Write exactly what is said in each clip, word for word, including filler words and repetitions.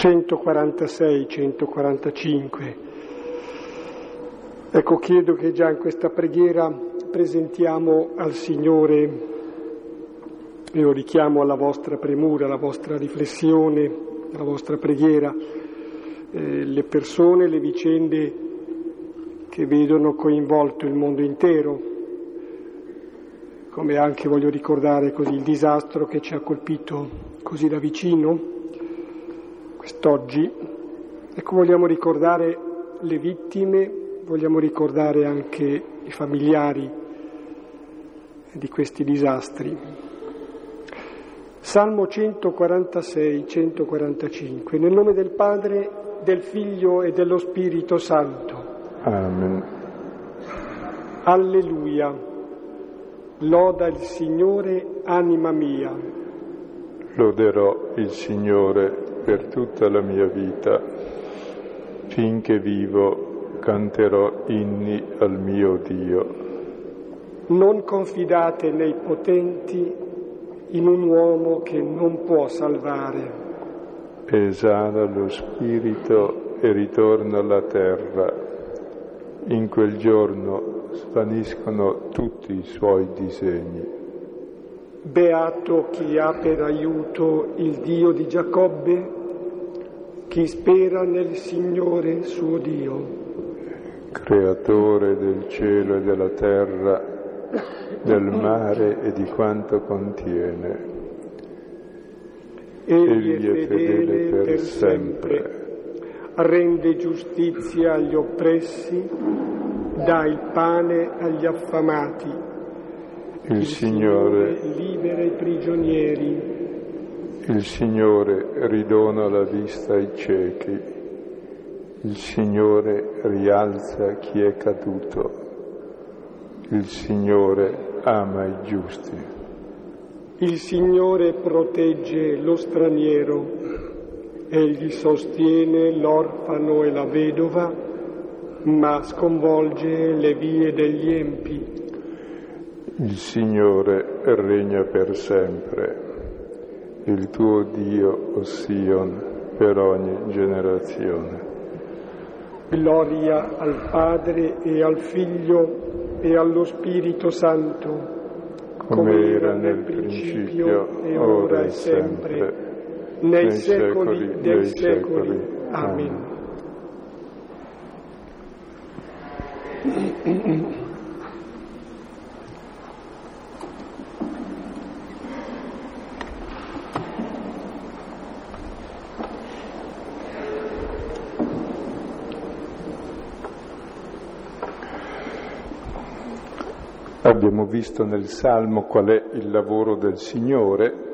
centoquarantasei centoquarantacinque. Ecco, chiedo che già in questa preghiera presentiamo al Signore, e lo richiamo alla vostra premura, alla vostra riflessione, alla vostra preghiera, eh, le persone, le vicende che vedono coinvolto il mondo intero, come anche voglio ricordare così il disastro che ci ha colpito così da vicino quest'oggi. Ecco, vogliamo ricordare le vittime, vogliamo ricordare anche i familiari di questi disastri. Salmo centoquarantasei centoquarantacinque, nel nome del Padre, del Figlio e dello Spirito Santo. Amen. Alleluia. Loda il Signore, anima mia. Loderò il Signore per tutta la mia vita. Finché vivo, canterò inni al mio Dio. Non confidate nei potenti, in un uomo che non può salvare. Esala lo spirito e ritorna alla terra. In quel giorno svaniscono tutti i suoi disegni. Beato chi ha per aiuto il Dio di Giacobbe, chi spera nel Signore suo Dio. Creatore del cielo e della terra, del mare e di quanto contiene. Egli è fedele per sempre, rende giustizia agli oppressi, dà il pane agli affamati. Il Signore libera i prigionieri. Il Signore ridona la vista ai ciechi. Il Signore rialza chi è caduto. Il Signore ama i giusti. Il Signore protegge lo straniero, egli sostiene l'orfano e la vedova, ma sconvolge le vie degli empi. Il Signore regna per sempre, il tuo Dio, o Sion, per ogni generazione. Gloria al Padre e al Figlio e allo Spirito Santo, come era nel principio, e ora e sempre, nei secoli dei secoli. Amen. Abbiamo visto nel Salmo qual è il lavoro del Signore,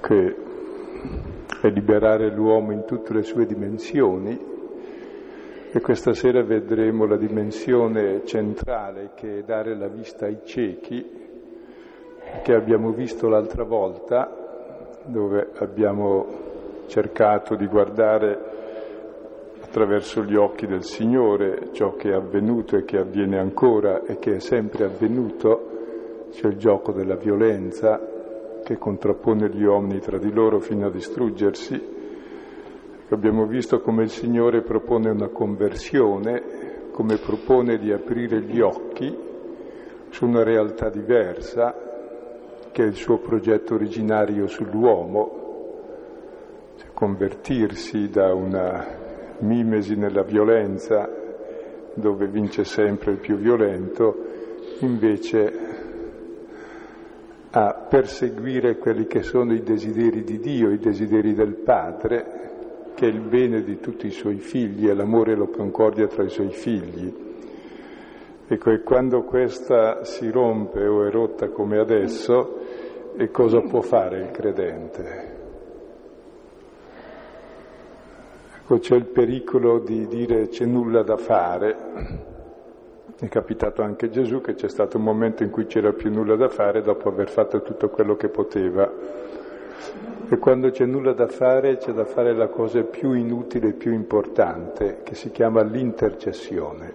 che è liberare l'uomo in tutte le sue dimensioni, e questa sera vedremo la dimensione centrale, che è dare la vista ai ciechi, che abbiamo visto l'altra volta, dove abbiamo cercato di guardare attraverso gli occhi del Signore ciò che è avvenuto e che avviene ancora e che è sempre avvenuto. C'è il gioco della violenza che contrappone gli uomini tra di loro fino a distruggersi. Abbiamo visto come il Signore propone una conversione, come propone di aprire gli occhi su una realtà diversa che è il suo progetto originario sull'uomo, cioè convertirsi da una mimesi nella violenza, dove vince sempre il più violento, invece a perseguire quelli che sono i desideri di Dio, i desideri del Padre, che è il bene di tutti i suoi figli, e l'amore e la concordia tra i suoi figli. Ecco, e quando questa si rompe o è rotta come adesso, e cosa può fare il credente? C'è il pericolo di dire c'è nulla da fare. È capitato anche a Gesù che c'è stato un momento in cui c'era più nulla da fare dopo aver fatto tutto quello che poteva, e quando c'è nulla da fare c'è da fare la cosa più inutile e più importante, che si chiama l'intercessione.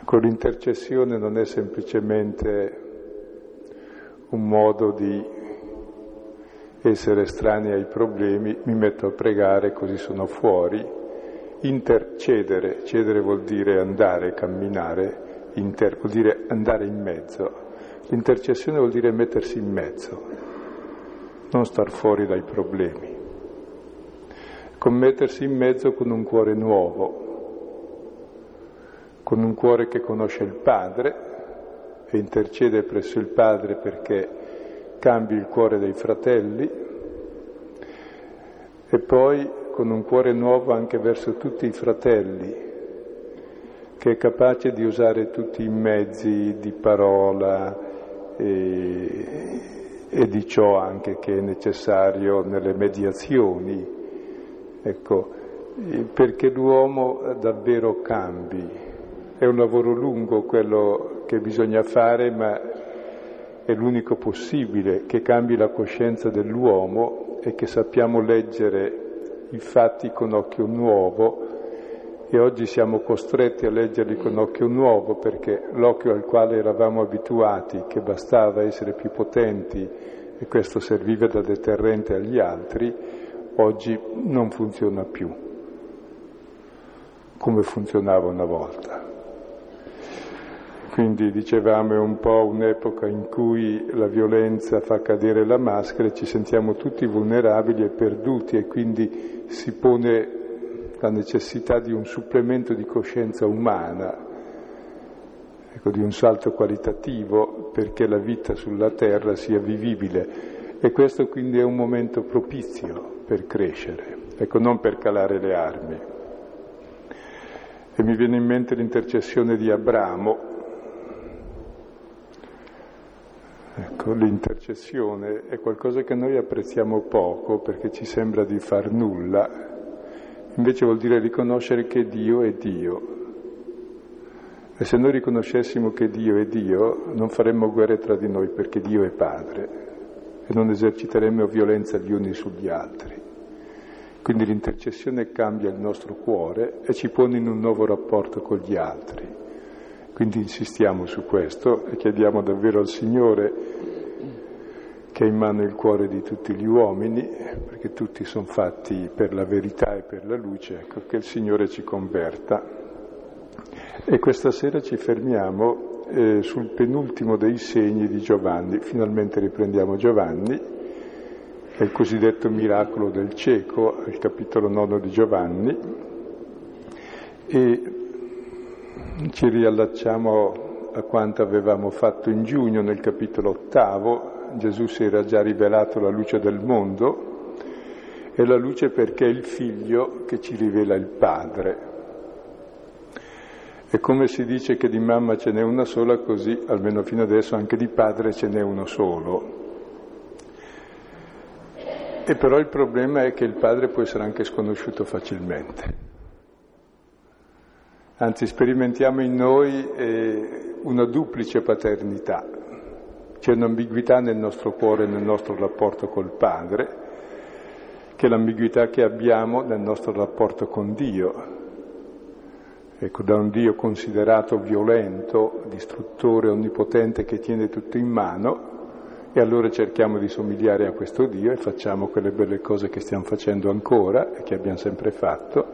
Ecco, l'intercessione non è semplicemente un modo di essere estranei ai problemi, mi metto a pregare così sono fuori. Intercedere, cedere vuol dire andare, camminare, inter, vuol dire andare in mezzo. L'intercessione vuol dire mettersi in mezzo, non star fuori dai problemi. Con mettersi in mezzo con un cuore nuovo, con un cuore che conosce il Padre e intercede presso il Padre perché cambi il cuore dei fratelli, e poi con un cuore nuovo anche verso tutti i fratelli, che è capace di usare tutti i mezzi di parola e, e di ciò anche che è necessario nelle mediazioni, ecco, perché l'uomo davvero cambi. È un lavoro lungo quello che bisogna fare, ma è l'unico possibile, che cambi la coscienza dell'uomo e che sappiamo leggere i fatti con occhio nuovo, e oggi siamo costretti a leggerli con occhio nuovo perché l'occhio al quale eravamo abituati, che bastava essere più potenti e questo serviva da deterrente agli altri, oggi non funziona più come funzionava una volta. Quindi dicevamo è un po' un'epoca in cui la violenza fa cadere la maschera e ci sentiamo tutti vulnerabili e perduti, e quindi si pone la necessità di un supplemento di coscienza umana, ecco, di un salto qualitativo perché la vita sulla terra sia vivibile, e questo quindi è un momento propizio per crescere, ecco, non per calare le armi. E mi viene in mente l'intercessione di Abramo. Ecco, l'intercessione è qualcosa che noi apprezziamo poco perché ci sembra di far nulla, invece vuol dire riconoscere che Dio è Dio. E se noi riconoscessimo che Dio è Dio, non faremmo guerre tra di noi perché Dio è Padre, e non eserciteremmo violenza gli uni sugli altri. Quindi l'intercessione cambia il nostro cuore e ci pone in un nuovo rapporto con gli altri. Quindi insistiamo su questo e chiediamo davvero al Signore che ha in mano il cuore di tutti gli uomini, perché tutti sono fatti per la verità e per la luce, ecco, che il Signore ci converta. E questa sera ci fermiamo eh, sul penultimo dei segni di Giovanni. Finalmente riprendiamo Giovanni, è il cosiddetto miracolo del cieco, al capitolo nono di Giovanni, e ci riallacciamo a quanto avevamo fatto in giugno nel capitolo ottavo. Gesù si era già rivelato la luce del mondo, e la luce perché è il Figlio che ci rivela il Padre. E come si dice che di mamma ce n'è una sola, così, almeno fino adesso, anche di padre ce n'è uno solo. E però il problema è che il padre può essere anche sconosciuto facilmente. Anzi, sperimentiamo in noi eh, una duplice paternità, c'è un'ambiguità nel nostro cuore, nel nostro rapporto col Padre, che è l'ambiguità che abbiamo nel nostro rapporto con Dio. Ecco, da un Dio considerato violento, distruttore, onnipotente, che tiene tutto in mano, e allora cerchiamo di somigliare a questo Dio e facciamo quelle belle cose che stiamo facendo ancora e che abbiamo sempre fatto,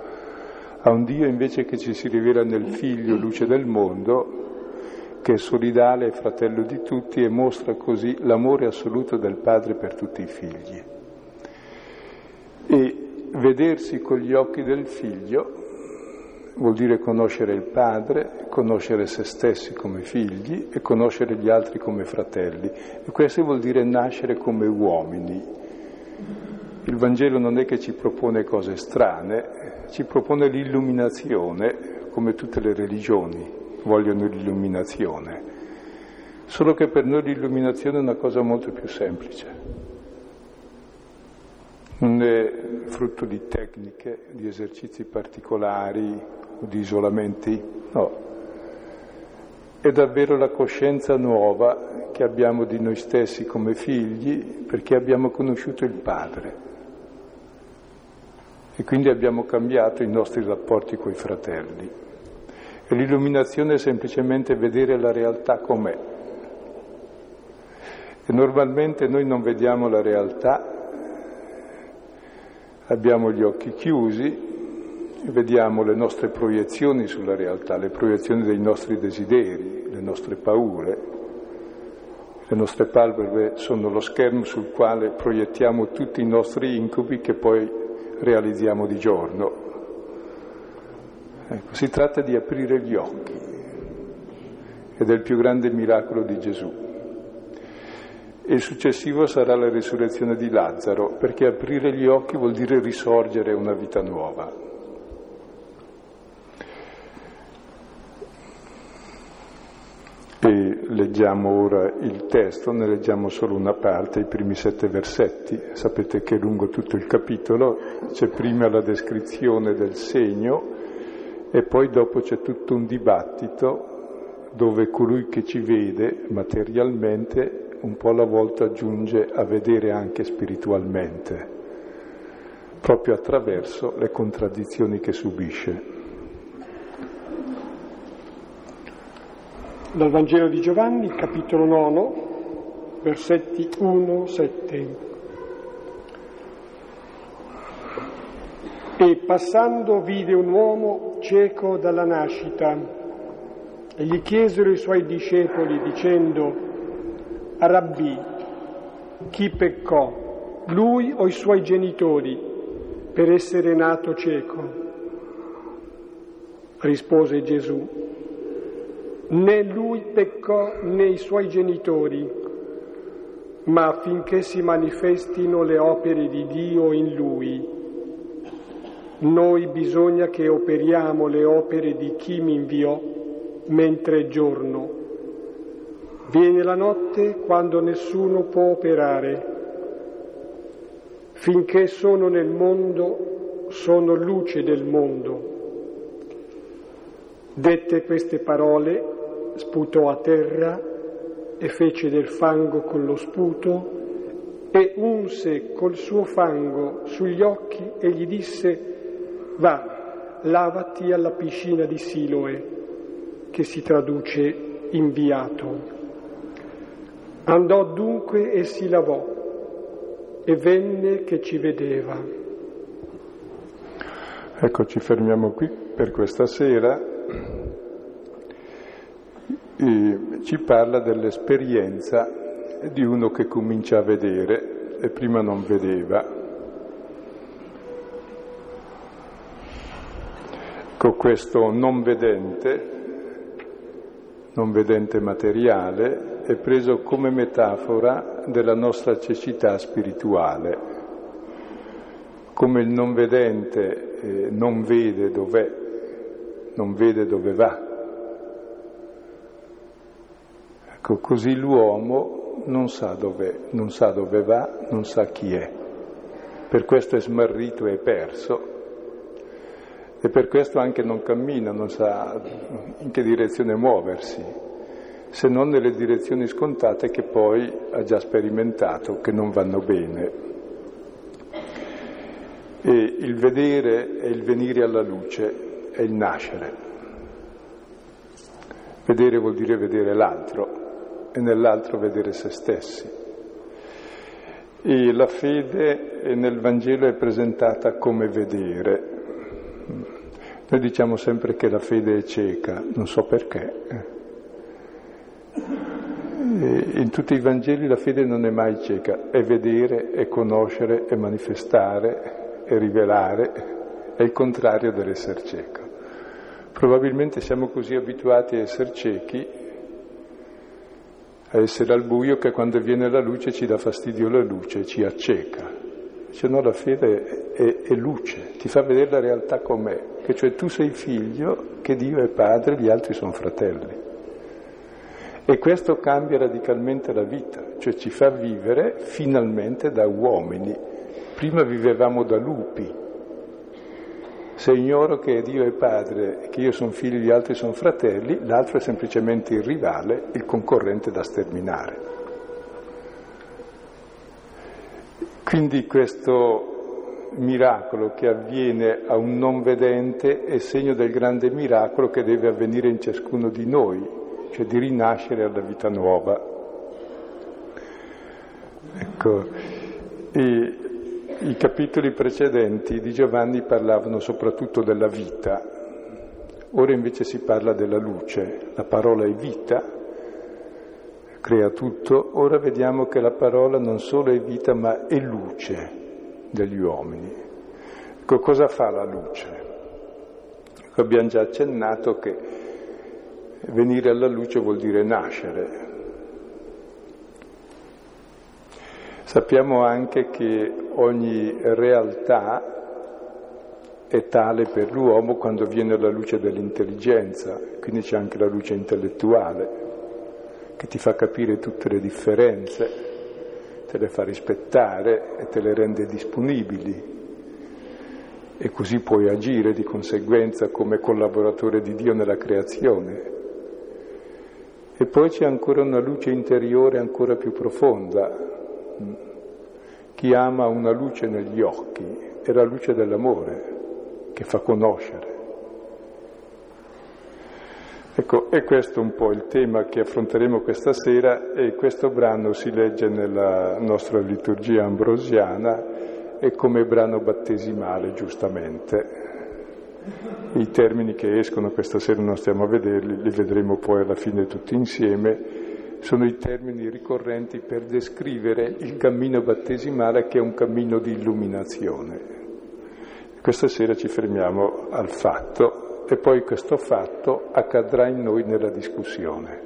a un Dio invece che ci si rivela nel Figlio, luce del mondo, che è solidale e fratello di tutti e mostra così l'amore assoluto del Padre per tutti i figli. E vedersi con gli occhi del Figlio vuol dire conoscere il Padre, conoscere se stessi come figli e conoscere gli altri come fratelli. E questo vuol dire nascere come uomini. Il Vangelo non è che ci propone cose strane, ci propone l'illuminazione, come tutte le religioni vogliono l'illuminazione, solo che per noi l'illuminazione è una cosa molto più semplice, non è frutto di tecniche, di esercizi particolari o di isolamenti, no. È davvero la coscienza nuova che abbiamo di noi stessi come figli perché abbiamo conosciuto il Padre. E quindi abbiamo cambiato i nostri rapporti coi fratelli. E l'illuminazione è semplicemente vedere la realtà com'è. E normalmente noi non vediamo la realtà Abbiamo gli occhi chiusi e vediamo le nostre proiezioni sulla realtà, le proiezioni dei nostri desideri, le nostre paure. Le nostre palpebre sono lo schermo sul quale proiettiamo tutti i nostri incubi che poi realizziamo di giorno. Ecco, si tratta di aprire gli occhi ed è il più grande miracolo di Gesù. E il successivo sarà la resurrezione di Lazzaro, perché aprire gli occhi vuol dire risorgere una vita nuova. E leggiamo ora il testo, ne leggiamo solo una parte, i primi sette versetti. Sapete che è lungo tutto il capitolo, c'è prima la descrizione del segno e poi dopo c'è tutto un dibattito dove colui che ci vede materialmente un po' alla volta giunge a vedere anche spiritualmente, proprio attraverso le contraddizioni che subisce. Dal Vangelo di Giovanni, capitolo nove, versetti uno sette. E passando vide un uomo cieco dalla nascita, e gli chiesero i suoi discepoli, dicendo: Rabbì, chi peccò, lui o i suoi genitori, per essere nato cieco? Rispose Gesù: né lui peccò né i suoi genitori, ma affinché si manifestino le opere di Dio in lui. Noi bisogna che operiamo le opere di chi mi inviò mentre è giorno. Viene la notte quando nessuno può operare. Finché sono nel mondo, sono luce del mondo. Dette queste parole, sputò a terra e fece del fango con lo sputo e unse col suo fango sugli occhi e gli disse: va, lavati alla piscina di Siloe, che si traduce inviato. Andò dunque e si lavò e venne che ci vedeva. Ecco, ci fermiamo qui per questa sera. E ci parla dell'esperienza di uno che comincia a vedere e prima non vedeva. Con questo non vedente, non vedente materiale, è preso come metafora della nostra cecità spirituale. Come il non vedente eh, non vede dov'è, non vede dove va. Ecco, così l'uomo non sa dov'è, non sa dove va, non sa chi è. Per questo è smarrito e perso. E per questo anche non cammina, non sa in che direzione muoversi, se non nelle direzioni scontate che poi ha già sperimentato, che non vanno bene. E il vedere è il venire alla luce, è il nascere. Vedere vuol dire vedere l'altro, e nell'altro vedere se stessi. E la fede nel Vangelo è presentata come vedere. Noi diciamo sempre che la fede è cieca, non so perché. E in tutti i Vangeli la fede non è mai cieca, è vedere, è conoscere, è manifestare, è rivelare, è il contrario dell'essere cieca. Probabilmente siamo così abituati a essere ciechi, a essere al buio, che quando viene la luce ci dà fastidio la luce, ci acceca. Se no, la fede è, è luce, ti fa vedere la realtà com'è, che cioè tu sei figlio, che Dio è padre, gli altri sono fratelli. E questo cambia radicalmente la vita, cioè ci fa vivere finalmente da uomini. Prima vivevamo da lupi. Se ignoro che Dio è padre, che io sono figlio e gli altri sono fratelli, l'altro è semplicemente il rivale, il concorrente da sterminare. Quindi questo miracolo che avviene a un non vedente è segno del grande miracolo che deve avvenire in ciascuno di noi, cioè di rinascere alla vita nuova. Ecco, e I capitoli precedenti di Giovanni parlavano soprattutto della vita, ora invece si parla della luce. La parola è vita, crea tutto, ora vediamo che la parola non solo è vita ma è luce degli uomini. Ecco, cosa fa la luce? Ecco, abbiamo già accennato che venire alla luce vuol dire nascere. Sappiamo anche che ogni realtà è tale per l'uomo quando viene alla luce dell'intelligenza, quindi c'è anche la luce intellettuale che ti fa capire tutte le differenze, te le fa rispettare e te le rende disponibili e così puoi agire di conseguenza come collaboratore di Dio nella creazione. E poi c'è ancora una luce interiore ancora più profonda. Chi ama una luce negli occhi è la luce dell'amore che fa conoscere. Ecco, e questo è un po' il tema che affronteremo questa sera, e questo brano si legge nella nostra liturgia ambrosiana e come brano battesimale, giustamente. I termini che escono questa sera non stiamo a vederli, li vedremo poi alla fine tutti insieme. Sono i termini ricorrenti per descrivere il cammino battesimale, che è un cammino di illuminazione. Questa sera ci fermiamo al fatto, e poi questo fatto accadrà in noi nella discussione,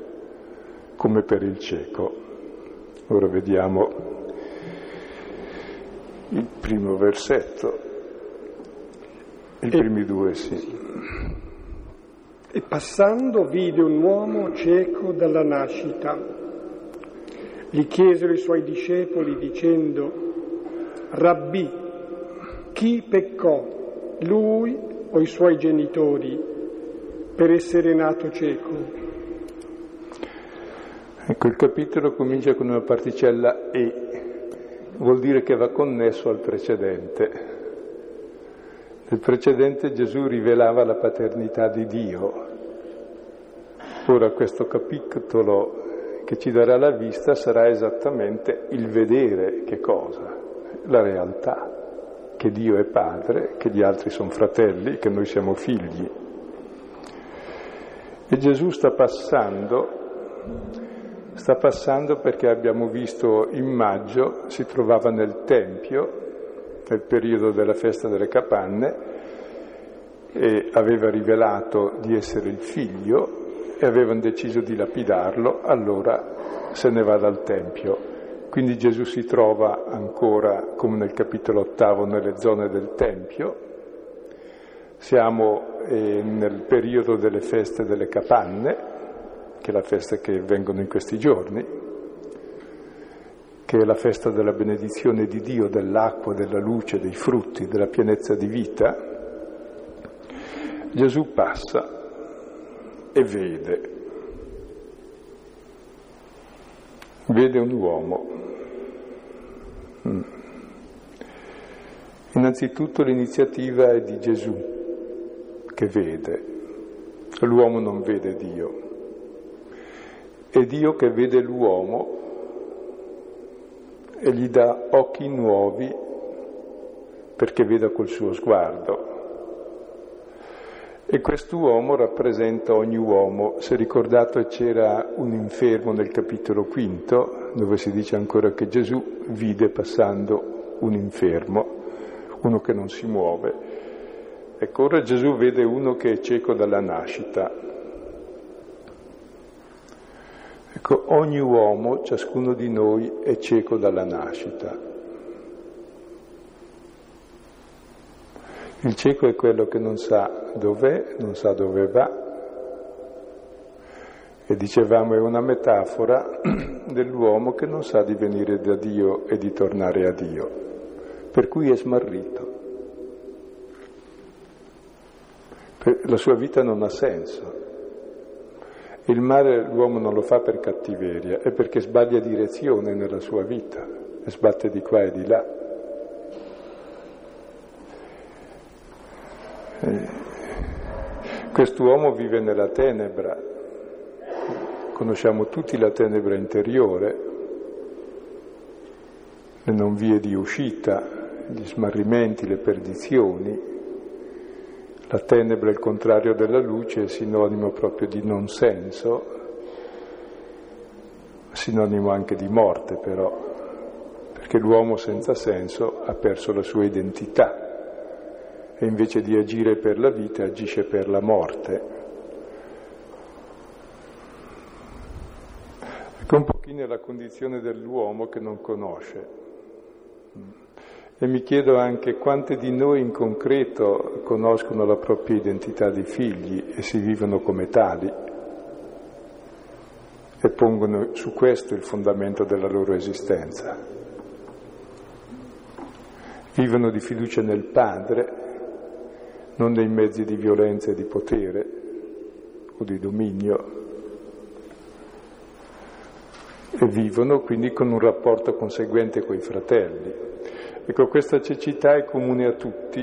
come per il cieco. Ora vediamo il primo versetto, i primi due, sì. E passando vide un uomo cieco dalla nascita. Gli chiesero i suoi discepoli dicendo: Rabbì, chi peccò, lui o i suoi genitori, per essere nato cieco? Ecco, il capitolo comincia con una particella e, vuol dire che va connesso al precedente. Nel precedente Gesù rivelava la paternità di Dio. Ora questo capitolo che ci darà la vista sarà esattamente il vedere che cosa? La realtà, che Dio è padre, che gli altri sono fratelli, che noi siamo figli. E Gesù sta passando, sta passando perché abbiamo visto in maggio, si trovava nel Tempio, nel periodo della festa delle capanne, e aveva rivelato di essere il figlio e avevano deciso di lapidarlo, allora se ne va dal Tempio. Quindi Gesù si trova ancora, come nel capitolo ottavo, nelle zone del Tempio. Siamo eh, nel periodo delle feste delle capanne, che è la festa che vengono in questi giorni, che è la festa della benedizione di Dio, dell'acqua, della luce, dei frutti, della pienezza di vita. Gesù passa e vede, vede un uomo. Mm. Innanzitutto l'iniziativa è di Gesù, che vede. L'uomo non vede Dio, è Dio che vede l'uomo e gli dà occhi nuovi perché veda col suo sguardo. E quest'uomo rappresenta ogni uomo. Se ricordate, c'era un infermo nel capitolo quinto, dove si dice ancora che Gesù vide passando un infermo, uno che non si muove. Ecco, ora Gesù vede uno che è cieco dalla nascita. Ecco, ogni uomo, ciascuno di noi, è cieco dalla nascita. Il cieco è quello che non sa dov'è, non sa dove va. E dicevamo, è una metafora dell'uomo che non sa di venire da Dio e di tornare a Dio, per cui è smarrito. La sua vita non ha senso. Il male l'uomo non lo fa per cattiveria, è perché sbaglia direzione nella sua vita, e sbatte di qua e di là. E quest'uomo vive nella tenebra, conosciamo tutti la tenebra interiore, le non vie di uscita, gli smarrimenti, le perdizioni, la tenebra è il contrario della luce, è sinonimo proprio di non senso, sinonimo anche di morte però, perché l'uomo senza senso ha perso la sua identità e invece di agire per la vita agisce per la morte. Ecco un pochino la condizione dell'uomo che non conosce. E mi chiedo anche quante di noi in concreto conoscono la propria identità di figli e si vivono come tali e pongono su questo il fondamento della loro esistenza. Vivono di fiducia nel padre, non nei mezzi di violenza e di potere o di dominio, e vivono quindi con un rapporto conseguente coi fratelli. Ecco, questa cecità è comune a tutti,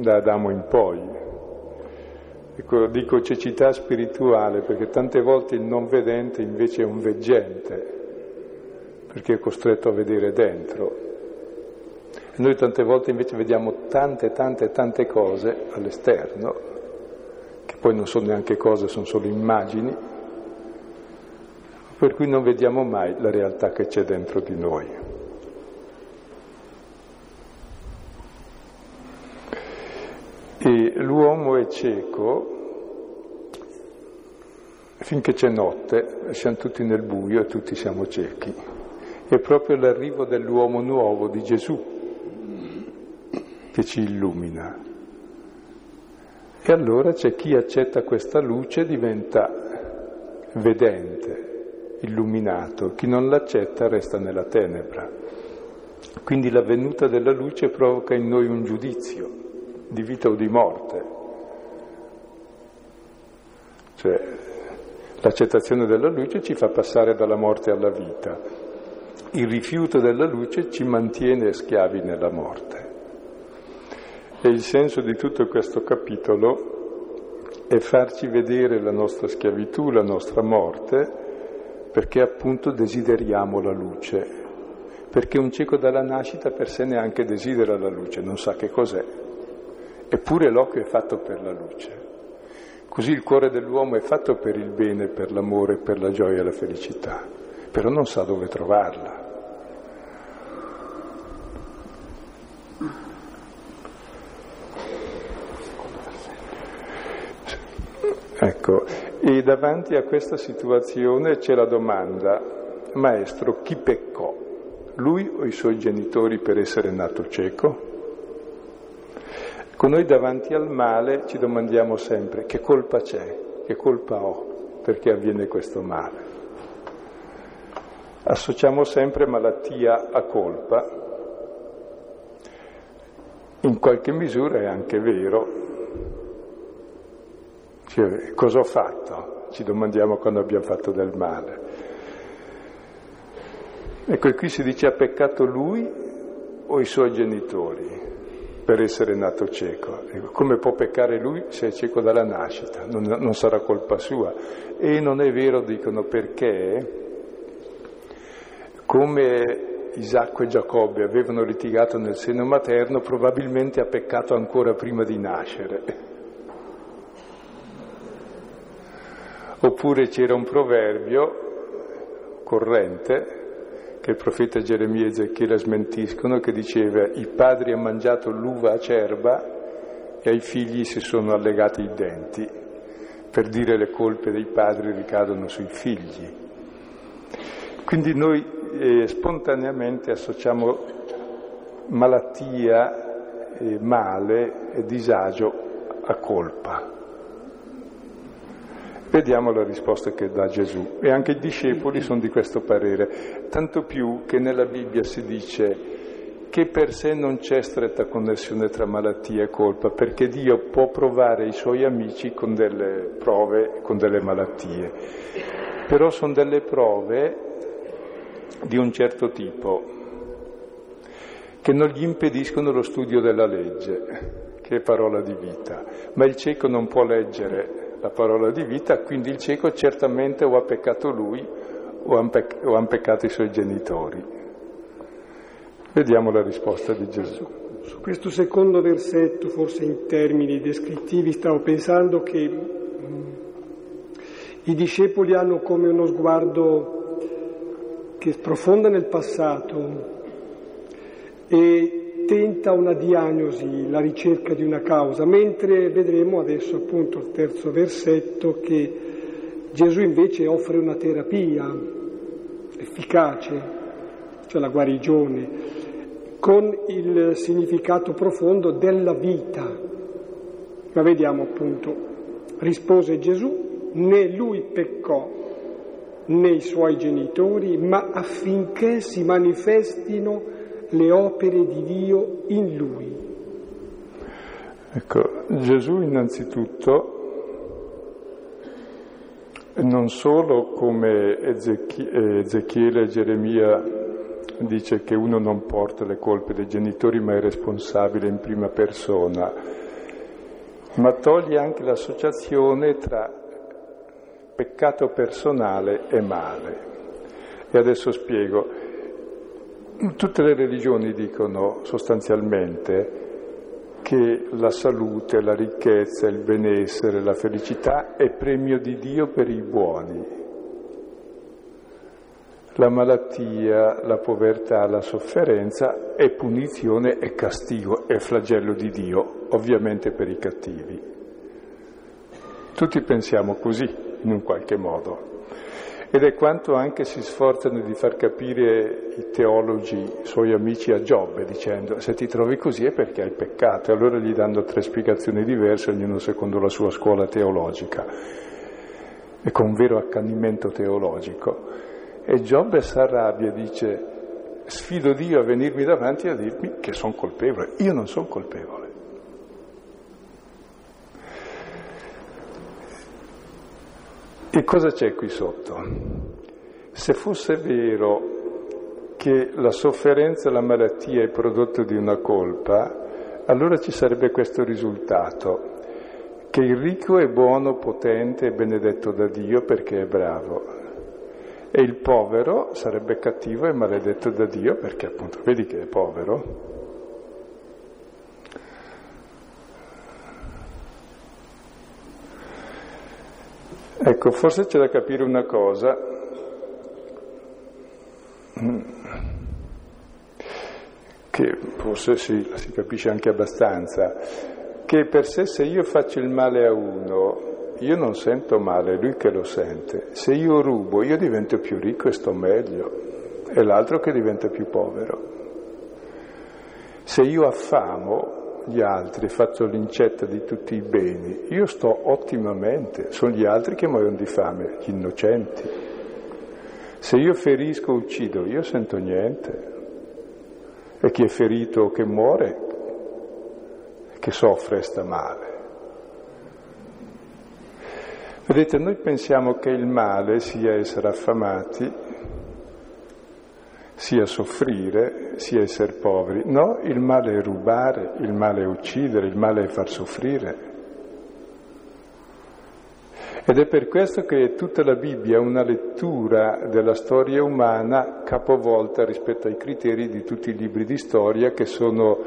da Adamo in poi. Ecco, dico cecità spirituale perché tante volte il non vedente invece è un veggente, perché è costretto a vedere dentro. E noi tante volte invece vediamo tante, tante, tante cose all'esterno, che poi non sono neanche cose, sono solo immagini, per cui non vediamo mai la realtà che c'è dentro di noi. E l'uomo è cieco finché c'è notte, siamo tutti nel buio e tutti siamo ciechi. È proprio l'arrivo dell'uomo nuovo, di Gesù, che ci illumina. E allora c'è chi accetta questa luce e diventa vedente, illuminato. Chi non l'accetta resta nella tenebra. Quindi la venuta della luce provoca in noi un giudizio di vita o di morte, cioè l'accettazione della luce ci fa passare dalla morte alla vita, il rifiuto della luce ci mantiene schiavi nella morte. E il senso di tutto questo capitolo è farci vedere la nostra schiavitù, la nostra morte, perché appunto desideriamo la luce, perché un cieco dalla nascita per sé neanche desidera la luce, non sa che cos'è. Eppure l'occhio è fatto per la luce. Così il cuore dell'uomo è fatto per il bene, per l'amore, per la gioia e la felicità, però non sa dove trovarla. Ecco, e davanti a questa situazione c'è la domanda: maestro, chi peccò? Lui o i suoi genitori per essere nato cieco? Con noi davanti al male ci domandiamo sempre che colpa c'è, che colpa ho, perché avviene questo male. Associamo sempre malattia a colpa. In qualche misura è anche vero. Cioè, cosa ho fatto? Ci domandiamo quando abbiamo fatto del male. Ecco, e qui si dice: ha peccato lui o i suoi genitori per essere nato cieco? Come può peccare lui se è cieco dalla nascita? Non, non sarà colpa sua. E non è vero, dicono, perché come Isacco e Giacobbe avevano litigato nel seno materno, probabilmente ha peccato ancora prima di nascere. Oppure c'era un proverbio corrente che il profeta Geremia e Ezechiele smentiscono, che diceva: i padri hanno mangiato l'uva acerba e ai figli si sono allegati i denti, per dire le colpe dei padri ricadono sui figli. Quindi noi eh, spontaneamente associamo malattia, eh, male e disagio a colpa. Vediamo la risposta che dà Gesù, e anche i discepoli sono di questo parere, tanto più che nella Bibbia si dice che per sé non c'è stretta connessione tra malattia e colpa, perché Dio può provare i suoi amici con delle prove, con delle malattie, però sono delle prove di un certo tipo che non gli impediscono lo studio della legge, che è parola di vita, ma il cieco non può leggere la parola di vita, quindi il cieco certamente o ha peccato lui o han peccato i suoi genitori. Vediamo la risposta di Gesù. Su questo secondo versetto, forse in termini descrittivi, stavo pensando che mh, i discepoli hanno come uno sguardo che sprofonda nel passato e tenta una diagnosi, la ricerca di una causa, mentre vedremo adesso appunto il terzo versetto che Gesù invece offre una terapia efficace, cioè la guarigione, con il significato profondo della vita. Ma vediamo appunto, rispose Gesù, né lui peccò né i suoi genitori, ma affinché si manifestino le opere di Dio in lui. Ecco, Gesù innanzitutto non solo come Ezechiele e Geremia dice che uno non porta le colpe dei genitori ma è responsabile in prima persona, ma toglie anche l'associazione tra peccato personale e male. E adesso spiego. Tutte le religioni dicono sostanzialmente che la salute, la ricchezza, il benessere, la felicità è premio di Dio per i buoni. La malattia, la povertà, la sofferenza è punizione e castigo, è flagello di Dio, ovviamente per i cattivi. Tutti pensiamo così, in un qualche modo. Ed è quanto anche si sforzano di far capire i teologi, i suoi amici a Giobbe, dicendo se ti trovi così è perché hai peccato. E allora gli danno tre spiegazioni diverse, ognuno secondo la sua scuola teologica, e con vero accanimento teologico. E Giobbe s'arrabbia e dice, sfido Dio a venirmi davanti e a dirmi che sono colpevole. Io non sono colpevole. E cosa c'è qui sotto? Se fosse vero che la sofferenza e la malattia è prodotto di una colpa, allora ci sarebbe questo risultato, che il ricco è buono, potente e benedetto da Dio perché è bravo. E il povero sarebbe cattivo e maledetto da Dio perché appunto vedi che è povero. Ecco, forse c'è da capire una cosa. Che forse si, si capisce anche abbastanza. Che per sé, se io faccio il male a uno, io non sento male, è lui che lo sente. Se io rubo, io divento più ricco e sto meglio, è l'altro che diventa più povero. Se io affamo gli altri, faccio l'incetta di tutti i beni, io sto ottimamente, sono gli altri che muoiono di fame, gli innocenti. Se io ferisco, uccido, io sento niente. E chi è ferito o che muore, che soffre e sta male. Vedete, noi pensiamo che il male sia essere affamati, sia soffrire, sia essere poveri. No, il male è rubare, il male è uccidere, il male è far soffrire. Ed è per questo che tutta la Bibbia è una lettura della storia umana capovolta rispetto ai criteri di tutti i libri di storia che sono...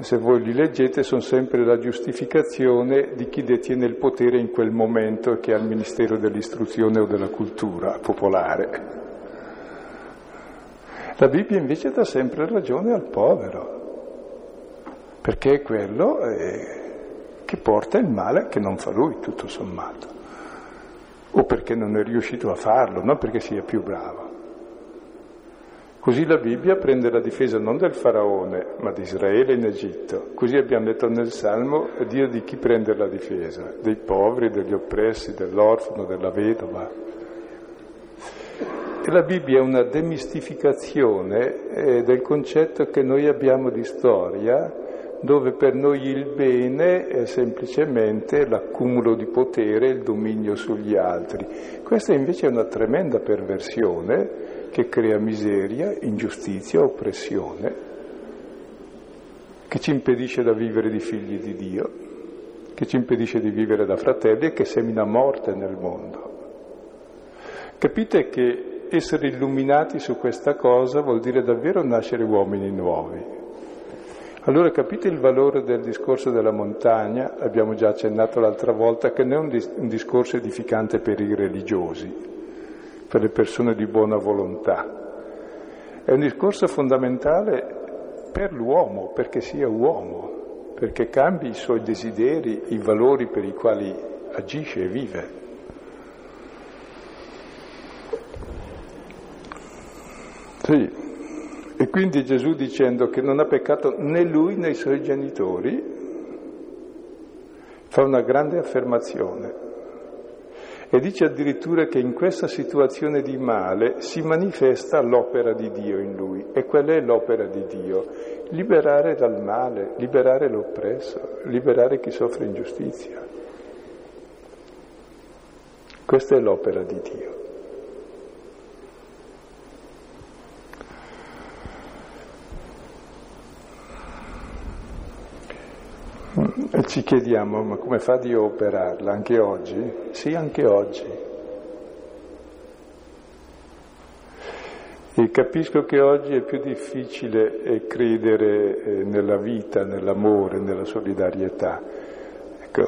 Se voi li leggete, sono sempre la giustificazione di chi detiene il potere in quel momento, che è il Ministero dell'Istruzione o della Cultura popolare. La Bibbia invece dà sempre ragione al povero, perché è quello che porta il male che non fa lui, tutto sommato, o perché non è riuscito a farlo, non perché sia più bravo. Così la Bibbia prende la difesa non del Faraone, ma di Israele in Egitto. Così abbiamo detto nel Salmo, Dio di chi prende la difesa? Dei poveri, degli oppressi, dell'orfano, della vedova. E la Bibbia è una demistificazione eh, del concetto che noi abbiamo di storia, dove per noi il bene è semplicemente l'accumulo di potere e il dominio sugli altri. Questa invece è una tremenda perversione, che crea miseria, ingiustizia, oppressione, che ci impedisce da vivere di figli di Dio, che ci impedisce di vivere da fratelli e che semina morte nel mondo. Capite che essere illuminati su questa cosa vuol dire davvero nascere uomini nuovi. Allora capite il valore del discorso della montagna, abbiamo già accennato l'altra volta, che non è un, dis- un discorso edificante per i religiosi, per le persone di buona volontà. È un discorso fondamentale per l'uomo, perché sia uomo, perché cambi i suoi desideri, i valori per i quali agisce e vive. Sì. E quindi Gesù, dicendo che non ha peccato né lui né i suoi genitori, fa una grande affermazione e dice addirittura che in questa situazione di male si manifesta l'opera di Dio in lui. E qual è l'opera di Dio? Liberare dal male, liberare l'oppresso, liberare chi soffre ingiustizia. Questa è l'opera di Dio. E ci chiediamo, ma come fa Dio a operarla anche oggi? Sì, anche oggi. E capisco che oggi è più difficile credere nella vita, nell'amore, nella solidarietà. Ecco,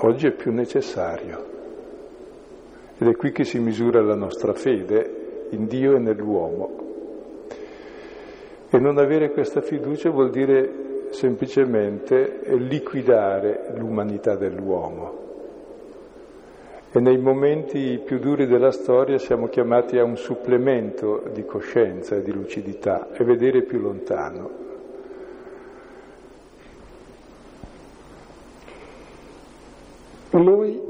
oggi è più necessario. Ed è qui che si misura la nostra fede in Dio e nell'uomo. E non avere questa fiducia vuol dire semplicemente liquidare l'umanità dell'uomo. E nei momenti più duri della storia siamo chiamati a un supplemento di coscienza e di lucidità e vedere più lontano. Noi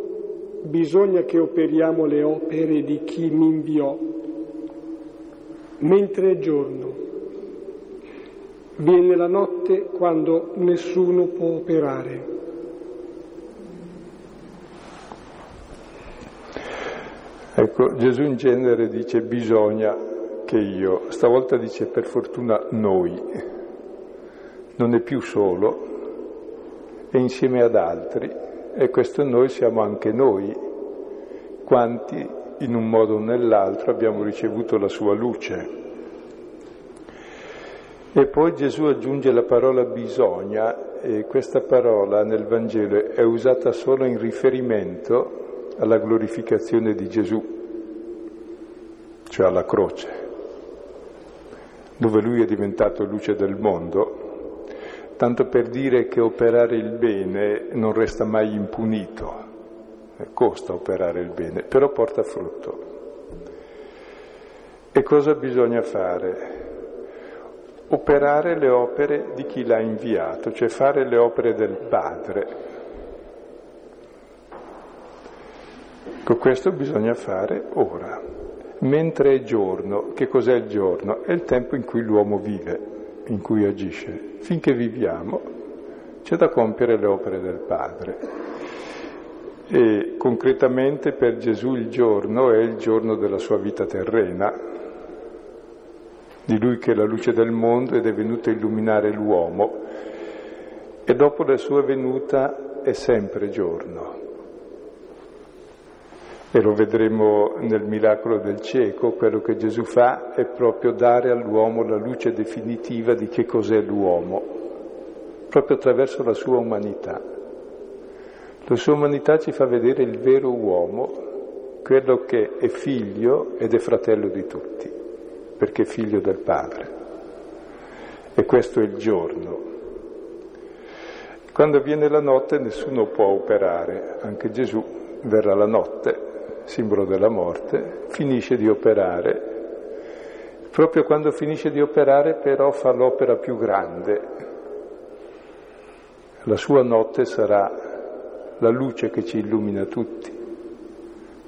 bisogna che operiamo le opere di chi mi inviò, mentre è giorno. Viene la notte quando nessuno può operare. Ecco, Gesù in genere dice bisogna che io, stavolta dice per fortuna noi, non è più solo, è insieme ad altri, e questo noi siamo anche noi, quanti in un modo o nell'altro abbiamo ricevuto la sua luce. E poi Gesù aggiunge la parola bisogna, e questa parola nel Vangelo è usata solo in riferimento alla glorificazione di Gesù, cioè alla croce, dove lui è diventato luce del mondo, tanto per dire che operare il bene non resta mai impunito, costa operare il bene, però porta frutto. E cosa bisogna fare? Operare le opere di chi l'ha inviato, cioè fare le opere del Padre. Ecco, questo bisogna fare ora, mentre è giorno. Che cos'è il giorno? È il tempo in cui l'uomo vive, in cui agisce. Finché viviamo c'è da compiere le opere del Padre. E concretamente per Gesù il giorno è il giorno della sua vita terrena, di lui che è la luce del mondo ed è venuto a illuminare l'uomo, e dopo la sua venuta è sempre giorno. E lo vedremo nel miracolo del cieco, quello che Gesù fa è proprio dare all'uomo la luce definitiva di che cos'è l'uomo, proprio attraverso la sua umanità. La sua umanità ci fa vedere il vero uomo, quello che è figlio ed è fratello di tutti, perché è figlio del Padre. E questo è il giorno. Quando viene la notte nessuno può operare, anche Gesù verrà la notte, simbolo della morte, finisce di operare. Proprio quando finisce di operare però fa l'opera più grande. La sua notte sarà la luce che ci illumina tutti.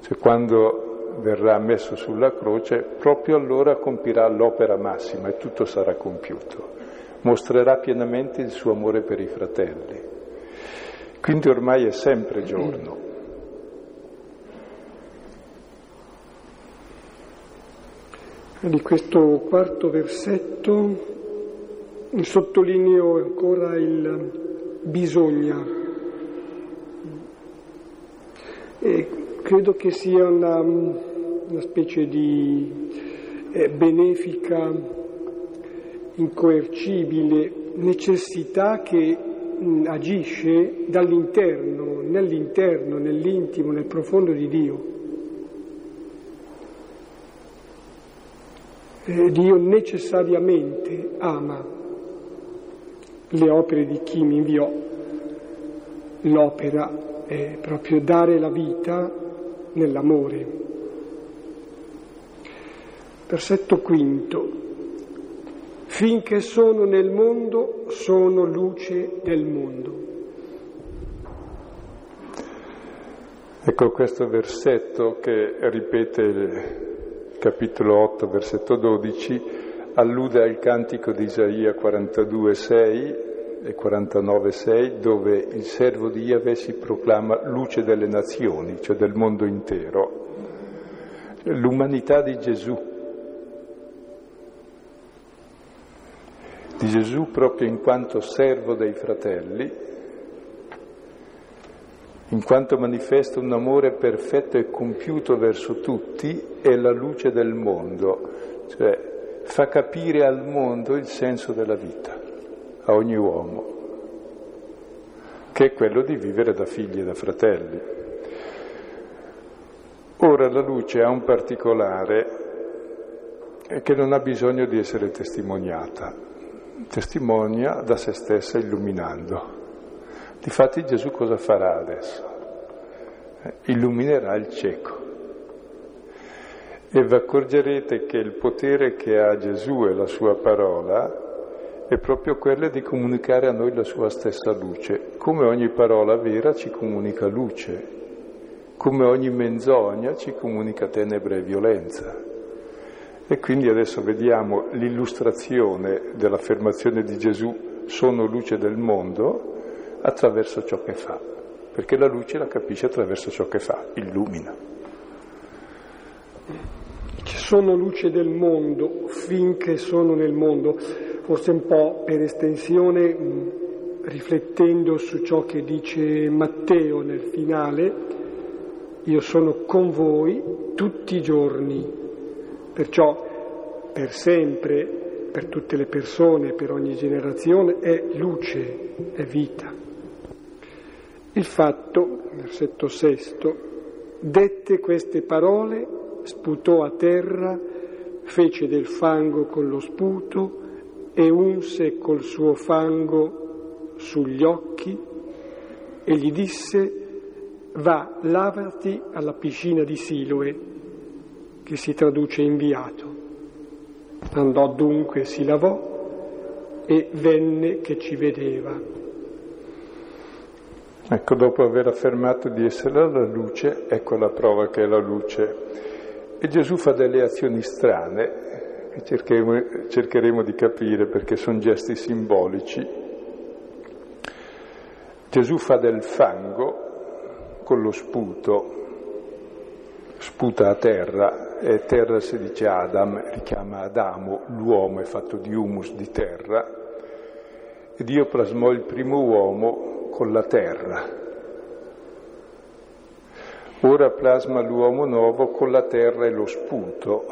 Cioè quando verrà messo sulla croce, proprio allora compirà l'opera massima e tutto sarà compiuto. Mostrerà pienamente il suo amore per i fratelli. Quindi ormai è sempre giorno. Di questo quarto versetto sottolineo ancora il bisogna. E credo che sia una una specie di eh, benefica, incoercibile necessità che mh, agisce dall'interno, nell'interno, nell'intimo, nel profondo di Dio. Eh, Dio necessariamente ama le opere di chi mi inviò. L'opera è proprio dare la vita nell'amore. Versetto quinto. Finché sono nel mondo, sono luce del mondo. Ecco questo versetto che ripete il capitolo otto, versetto dodici, allude al cantico di Isaia quarantadue sei e quarantanove sei, dove il servo di Yahweh si proclama luce delle nazioni, cioè del mondo intero. L'umanità di Gesù. Di Gesù proprio in quanto servo dei fratelli, in quanto manifesta un amore perfetto e compiuto verso tutti, è la luce del mondo, cioè fa capire al mondo il senso della vita, a ogni uomo, che è quello di vivere da figli e da fratelli. Ora la luce ha un particolare che non ha bisogno di essere testimoniata. Testimonia da se stessa illuminando. Difatti Gesù cosa farà adesso? Illuminerà il cieco. E vi accorgerete che il potere che ha Gesù e la sua parola è proprio quello di comunicare a noi la sua stessa luce. Come ogni parola vera ci comunica luce, come ogni menzogna ci comunica tenebra e violenza. E quindi adesso vediamo l'illustrazione dell'affermazione di Gesù, sono luce del mondo, attraverso ciò che fa, perché la luce la capisce attraverso ciò che fa, illumina. Sono luce del mondo, finché sono nel mondo, forse un po' per estensione, riflettendo su ciò che dice Matteo nel finale, io sono con voi tutti i giorni. Perciò per sempre, per tutte le persone, per ogni generazione, è luce, è vita. Il fatto, versetto sesto, dette queste parole, sputò a terra, fece del fango con lo sputo e unse col suo fango sugli occhi e gli disse, va, lavati alla piscina di Siloe, che si traduce inviato. Andò dunque, si lavò e venne che ci vedeva. Ecco, dopo aver affermato di essere la luce, ecco la prova che è la luce. E Gesù fa delle azioni strane, che cercheremo, cercheremo di capire perché sono gesti simbolici. Gesù fa del fango con lo sputo, sputa a terra. E terra si dice Adam, richiama Adamo, l'uomo è fatto di humus, di terra, e Dio plasmò il primo uomo con la terra. Ora plasma l'uomo nuovo con la terra e lo sputo,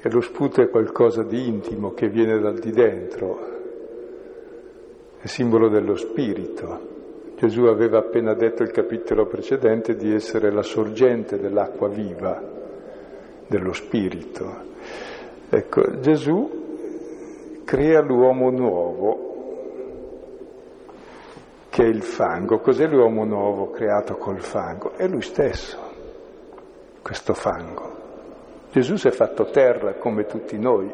e lo sputo è qualcosa di intimo che viene dal di dentro, è simbolo dello spirito. Gesù aveva appena detto il capitolo precedente di essere la sorgente dell'acqua viva, dello spirito. Ecco, Gesù crea l'uomo nuovo, che è il fango. Cos'è l'uomo nuovo creato col fango? È lui stesso, questo fango. Gesù si è fatto terra come tutti noi,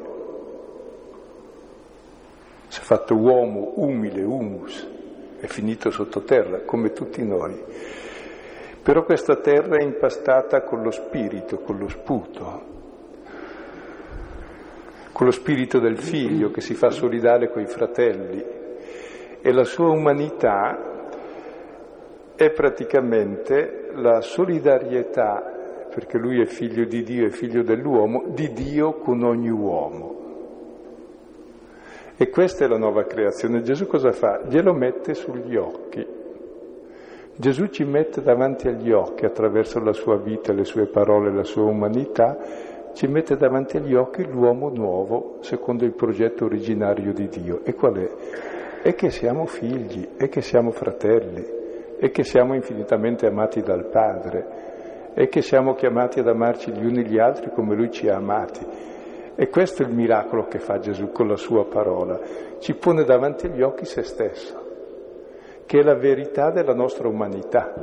si è fatto uomo umile, humus. È finito sottoterra, come tutti noi. Però questa terra è impastata con lo spirito, con lo sputo, con lo spirito del figlio che si fa solidale coi fratelli. E la sua umanità è praticamente la solidarietà, perché lui è figlio di Dio e figlio dell'uomo, di Dio con ogni uomo. E questa è la nuova creazione. Gesù cosa fa? Glielo mette sugli occhi. Gesù ci mette davanti agli occhi, attraverso la sua vita, le sue parole, la sua umanità, ci mette davanti agli occhi l'uomo nuovo secondo il progetto originario di Dio. E qual è? È che siamo figli, è che siamo fratelli, è che siamo infinitamente amati dal Padre, è che siamo chiamati ad amarci gli uni gli altri come Lui ci ha amati. E questo è il miracolo che fa Gesù con la sua parola. Ci pone davanti agli occhi se stesso, che è la verità della nostra umanità.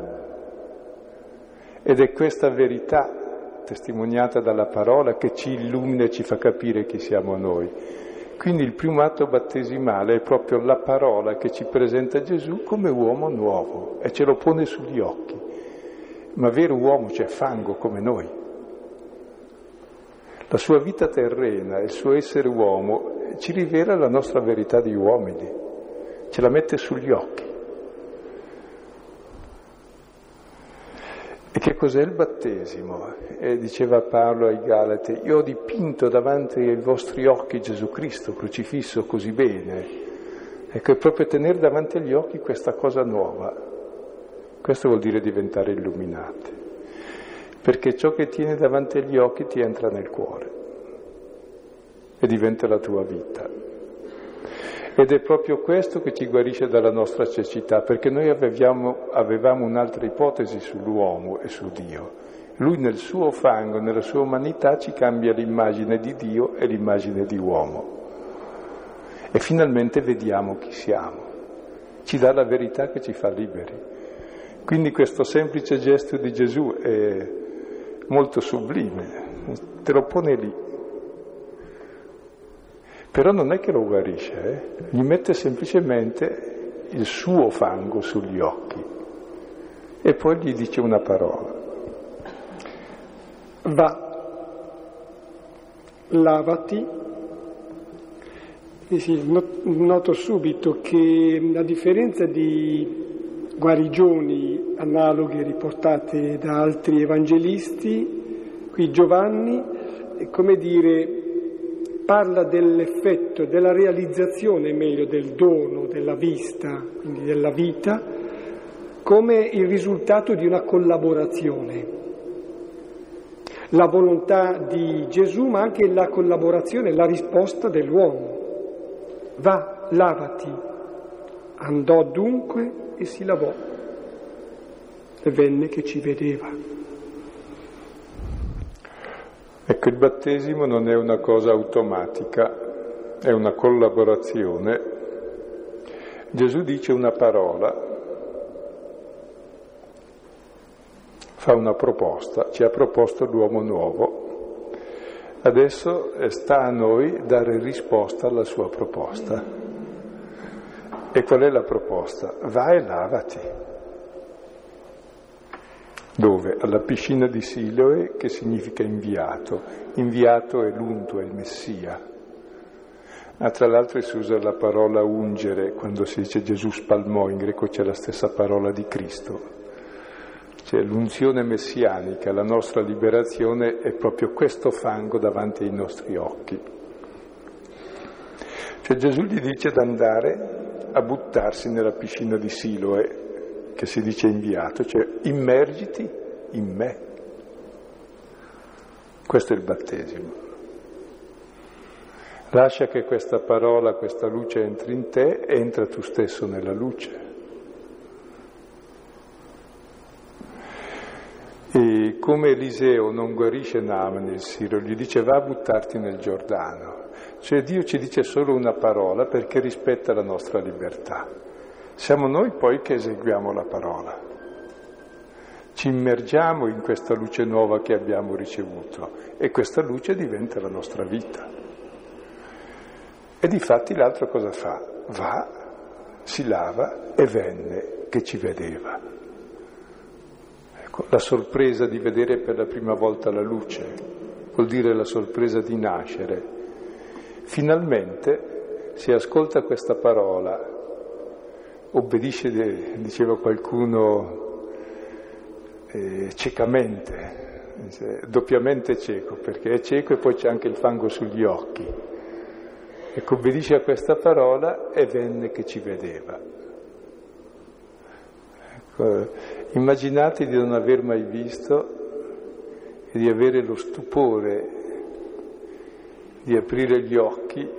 Ed è questa verità, testimoniata dalla parola, che ci illumina e ci fa capire chi siamo noi. Quindi il primo atto battesimale è proprio la parola che ci presenta Gesù come uomo nuovo e ce lo pone sugli occhi. Ma vero uomo, cioè fango come noi. La sua vita terrena, il suo essere uomo, ci rivela la nostra verità di uomini, ce la mette sugli occhi. E che cos'è il battesimo? Eh, diceva Paolo ai Galati, io ho dipinto davanti ai vostri occhi Gesù Cristo crocifisso così bene. Ecco, è proprio tenere davanti agli occhi questa cosa nuova. Questo vuol dire diventare illuminati, perché ciò che tieni davanti agli occhi ti entra nel cuore e diventa la tua vita. Ed è proprio questo che ci guarisce dalla nostra cecità, perché noi avevamo, avevamo un'altra ipotesi sull'uomo e su Dio. Lui nel suo fango, nella sua umanità, ci cambia l'immagine di Dio e l'immagine di uomo. E finalmente vediamo chi siamo. Ci dà la verità che ci fa liberi. Quindi questo semplice gesto di Gesù è molto sublime, te lo pone lì. Però non è che lo guarisce, eh? Gli mette semplicemente il suo fango sugli occhi e poi gli dice una parola. Va, lavati. E sì, noto subito che a differenza di guarigioni analoghe riportate da altri evangelisti, qui Giovanni, è come dire, parla dell'effetto, della realizzazione, meglio, del dono, della vista, quindi della vita, come il risultato di una collaborazione. La volontà di Gesù, ma anche la collaborazione, la risposta dell'uomo. Va, lavati. Andò dunque e si lavò. E venne che ci vedeva. Ecco, il battesimo non è una cosa automatica, è una collaborazione. Gesù dice una parola, fa una proposta, ci ha proposto l'uomo nuovo. Adesso sta a noi dare risposta alla sua proposta. E qual è la proposta? Va e lavati. Dove? Alla piscina di Siloe, che significa inviato. Inviato è l'unto, è il Messia. Ah, tra l'altro si usa la parola ungere, quando si dice Gesù spalmò, in greco c'è la stessa parola di Cristo. Cioè l'unzione messianica, la nostra liberazione è proprio questo fango davanti ai nostri occhi. Cioè Gesù gli dice di andare a buttarsi nella piscina di Siloe, che si dice inviato, cioè immergiti in me. Questo è il battesimo. Lascia che questa parola, questa luce entri in te, e entra tu stesso nella luce. E come Eliseo non guarisce Naaman il Siro, gli dice va a buttarti nel Giordano. Cioè Dio ci dice solo una parola perché rispetta la nostra libertà. Siamo noi poi che eseguiamo la parola. Ci immergiamo in questa luce nuova che abbiamo ricevuto e questa luce diventa la nostra vita. E difatti l'altro cosa fa? Va, si lava e venne che ci vedeva. Ecco, la sorpresa di vedere per la prima volta la luce vuol dire la sorpresa di nascere. Finalmente si ascolta questa parola. Obbedisce, diceva qualcuno, eh, ciecamente, doppiamente cieco, perché è cieco e poi c'è anche il fango sugli occhi. Ecco, obbedisce a questa parola e venne che ci vedeva. Ecco. Immaginate di non aver mai visto e di avere lo stupore di aprire gli occhi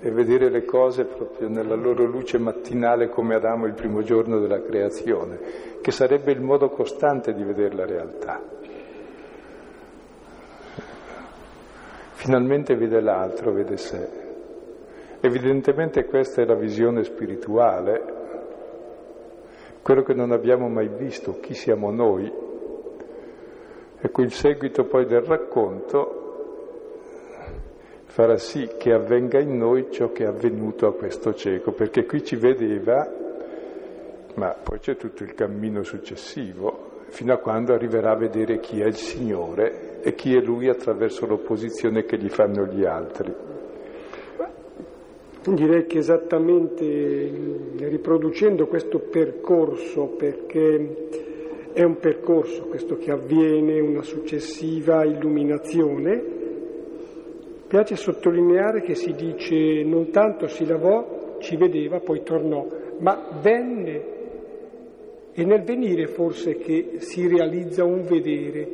e vedere le cose proprio nella loro luce mattinale, come Adamo il primo giorno della creazione, che sarebbe il modo costante di vedere la realtà. Finalmente vede l'altro, vede sé. Evidentemente questa è la visione spirituale, quello che non abbiamo mai visto, chi siamo noi. Ecco, il seguito poi del racconto farà sì che avvenga in noi ciò che è avvenuto a questo cieco, perché qui ci vedeva, ma poi c'è tutto il cammino successivo, fino a quando arriverà a vedere chi è il Signore e chi è Lui attraverso l'opposizione che gli fanno gli altri. Direi che esattamente, riproducendo questo percorso, perché è un percorso questo che avviene, una successiva illuminazione, piace sottolineare che si dice non tanto si lavò, ci vedeva, poi tornò, ma venne. E nel venire forse che si realizza un vedere,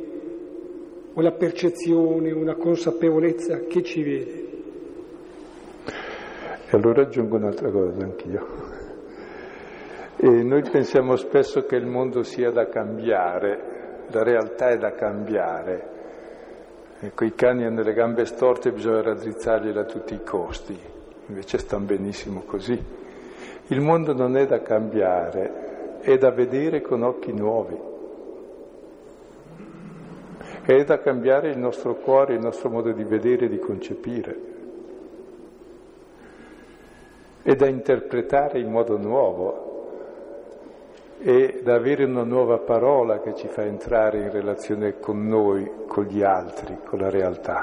o la percezione, una consapevolezza che ci vede. E allora aggiungo un'altra cosa anch'io. E noi pensiamo spesso che il mondo sia da cambiare, la realtà è da cambiare. Ecco, i cani hanno le gambe storte e bisogna raddrizzargliele a tutti i costi, invece stanno benissimo così. Il mondo non è da cambiare, è da vedere con occhi nuovi. È da cambiare il nostro cuore, il nostro modo di vedere e di concepire. È da interpretare in modo nuovo. È da avere una nuova parola che ci fa entrare in relazione con noi, con gli altri, con la realtà.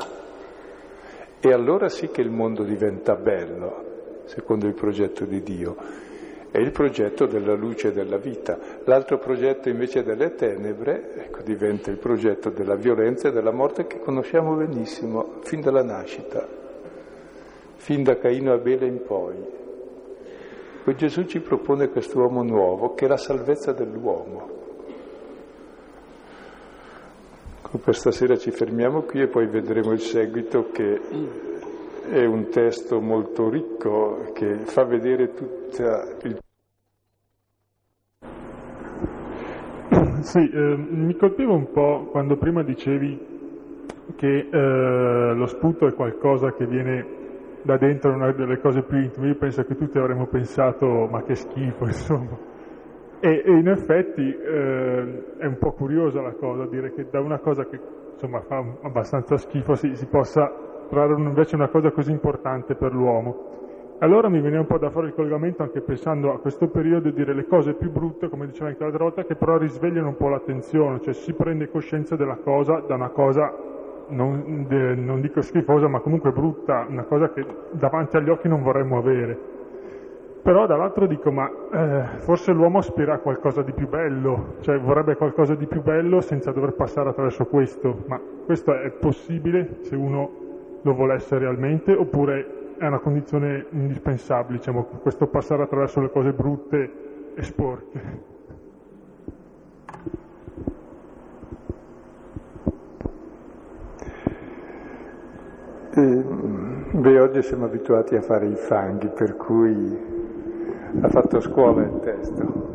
E allora sì che il mondo diventa bello, secondo il progetto di Dio. È il progetto della luce e della vita. L'altro progetto invece delle tenebre, ecco, diventa il progetto della violenza e della morte che conosciamo benissimo, fin dalla nascita, fin da Caino e Abele in poi. Poi Gesù ci propone quest'uomo nuovo, che è la salvezza dell'uomo. Per stasera ci fermiamo qui e poi vedremo il seguito, che è un testo molto ricco, che fa vedere tutta il... Sì, eh, mi colpiva un po' quando prima dicevi che eh, lo sputo è qualcosa che viene... da dentro, una delle cose più intime. Io penso che tutti avremmo pensato ma che schifo, insomma, e, e in effetti eh, è un po' curiosa la cosa, dire che da una cosa che insomma fa abbastanza schifo si, si possa trarre invece una cosa così importante per l'uomo. Allora mi veniva un po' da fare il collegamento anche pensando a questo periodo e dire le cose più brutte, come diceva anche l'altra volta, che però risvegliano un po' l'attenzione, cioè si prende coscienza della cosa, da una cosa Non, de, non dico schifosa, ma comunque brutta, una cosa che davanti agli occhi non vorremmo avere. Però dall'altro dico, ma eh, forse l'uomo aspira a qualcosa di più bello, cioè vorrebbe qualcosa di più bello senza dover passare attraverso questo. Ma questo è possibile se uno lo volesse realmente, oppure è una condizione indispensabile, diciamo, questo passare attraverso le cose brutte e sporche? Eh, beh, oggi siamo abituati a fare i fanghi, per cui ha fatto scuola il testo.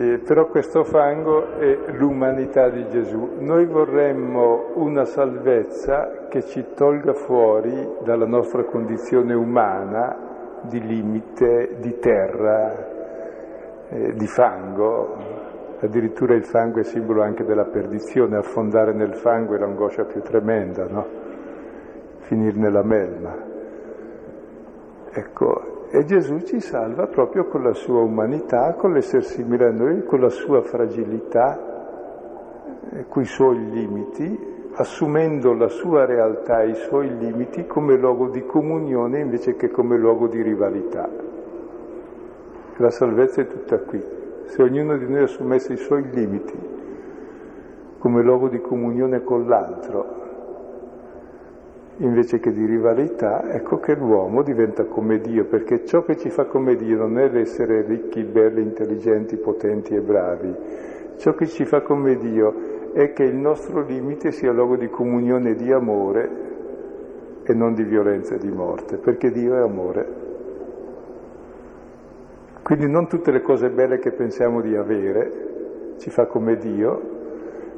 Eh, però questo fango è l'umanità di Gesù. Noi vorremmo una salvezza che ci tolga fuori dalla nostra condizione umana di limite, di terra, eh, di fango. Addirittura il fango è simbolo anche della perdizione, affondare nel fango è l'angoscia più tremenda, no? Finir nella melma. Ecco, e Gesù ci salva proprio con la sua umanità, con l'essere simile a noi, con la sua fragilità, coi suoi limiti, assumendo la sua realtà e i suoi limiti come luogo di comunione invece che come luogo di rivalità. La salvezza è tutta qui. Se ognuno di noi assumesse i suoi limiti come luogo di comunione con l'altro invece che di rivalità, ecco che l'uomo diventa come Dio, perché ciò che ci fa come Dio non è l'essere ricchi, belli, intelligenti, potenti e bravi. Ciò che ci fa come Dio è che il nostro limite sia luogo di comunione e di amore e non di violenza e di morte, perché Dio è amore. Quindi non tutte le cose belle che pensiamo di avere ci fa come Dio,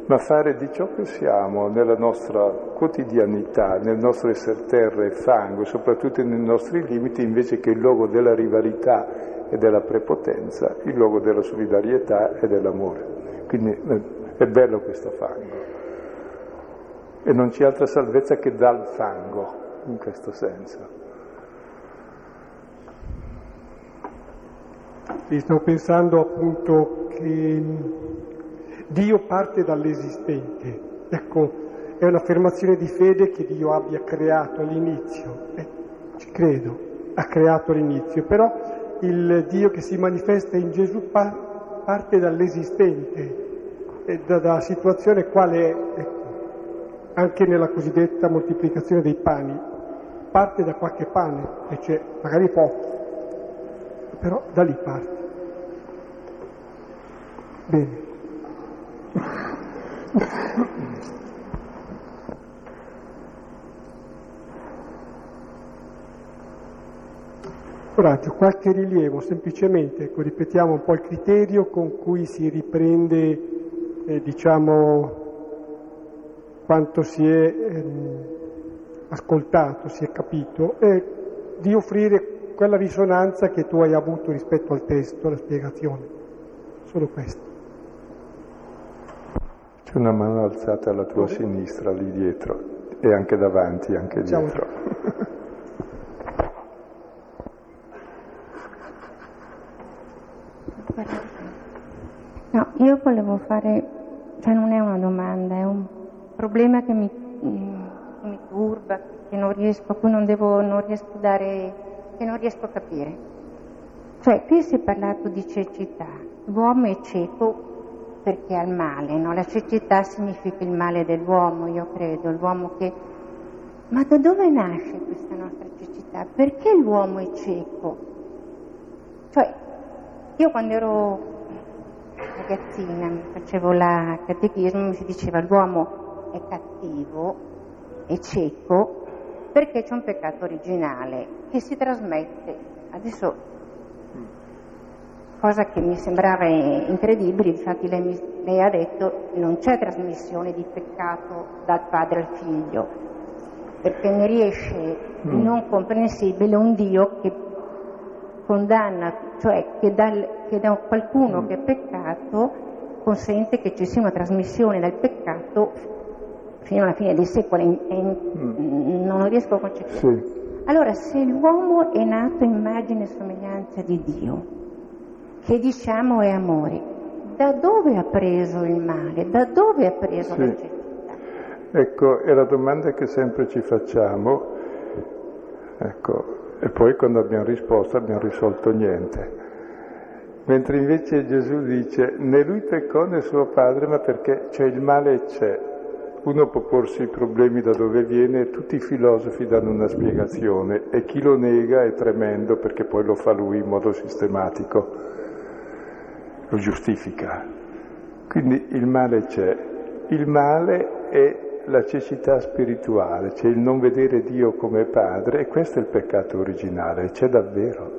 ma fare di ciò che siamo nella nostra quotidianità, nel nostro essere terra e fango, soprattutto nei nostri limiti, invece che il luogo della rivalità e della prepotenza, il luogo della solidarietà e dell'amore. Quindi è bello questo fango. E non c'è altra salvezza che dal fango, in questo senso. Sto pensando appunto che Dio parte dall'esistente, ecco, è un'affermazione di fede che Dio abbia creato all'inizio, eh, ci credo, ha creato all'inizio, però il Dio che si manifesta in Gesù pa- parte dall'esistente, eh, da, da situazione quale è, ecco, anche nella cosiddetta moltiplicazione dei pani, parte da qualche pane, e cioè magari poco, però da lì parte. Bene. Coraggio, qualche rilievo, semplicemente, ecco, ripetiamo un po' il criterio con cui si riprende, eh, diciamo, quanto si è ehm, ascoltato, si è capito, e di offrire quella risonanza che tu hai avuto rispetto al testo, alla spiegazione. Solo questo. C'è una mano alzata alla tua sinistra, lì dietro, e anche davanti, anche dietro. No, io volevo fare, cioè non è una domanda, è un problema che mi, che mi turba, che non riesco, a cui non devo, non riesco a dare, che non riesco a capire. Cioè, qui si è parlato di cecità, l'uomo è cieco perché al male, no? La cecità significa il male dell'uomo, io credo, l'uomo che... Ma da dove nasce questa nostra cecità? Perché l'uomo è cieco? Cioè, io quando ero ragazzina, mi facevo la catechismo, mi si diceva l'uomo è cattivo, è cieco, perché c'è un peccato originale che si trasmette. Adesso... cosa che mi sembrava incredibile, infatti lei, mi, lei ha detto non c'è trasmissione di peccato dal padre al figlio, perché mi riesce mm. non comprensibile un Dio che condanna, cioè che, dal, che da qualcuno mm. che ha peccato consente che ci sia una trasmissione dal peccato fino alla fine dei secoli, e mm. non riesco a concepire. Sì. Allora, se l'uomo è nato immagine e somiglianza di Dio, che diciamo è amore, da dove ha preso il male? Da dove ha preso sì. la cecità? Ecco, è la domanda che sempre ci facciamo, ecco, e poi quando abbiamo risposto abbiamo risolto niente. Mentre invece Gesù dice, né lui peccò né suo padre, ma perché c'è il male e c'è. Uno può porsi i problemi da dove viene, e tutti i filosofi danno una spiegazione, e chi lo nega è tremendo, perché poi lo fa lui in modo sistematico. Lo giustifica. Quindi il male c'è. Il male è la cecità spirituale, cioè il non vedere Dio come padre, e questo è il peccato originale, c'è davvero.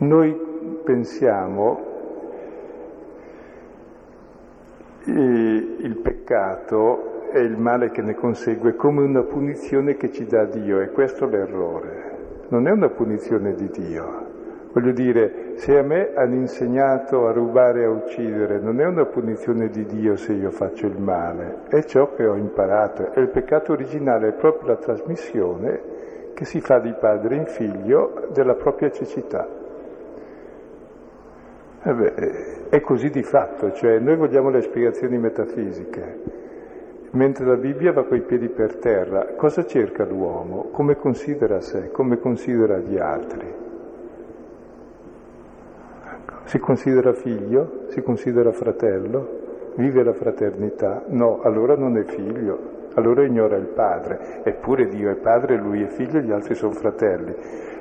Noi pensiamo eh, il peccato e il male che ne consegue come una punizione che ci dà Dio, e questo è l'errore. Non è una punizione di Dio. Voglio dire, se a me hanno insegnato a rubare e a uccidere, non è una punizione di Dio se io faccio il male, è ciò che ho imparato. E il peccato originale è proprio la trasmissione che si fa di padre in figlio della propria cecità. E beh, è così di fatto, cioè noi vogliamo le spiegazioni metafisiche, mentre la Bibbia va coi piedi per terra. Cosa cerca l'uomo? Come considera sé? Come considera gli altri? Si considera figlio? Si considera fratello? Vive la fraternità? No, allora non è figlio, allora ignora il padre, eppure Dio è padre, lui è figlio e gli altri sono fratelli.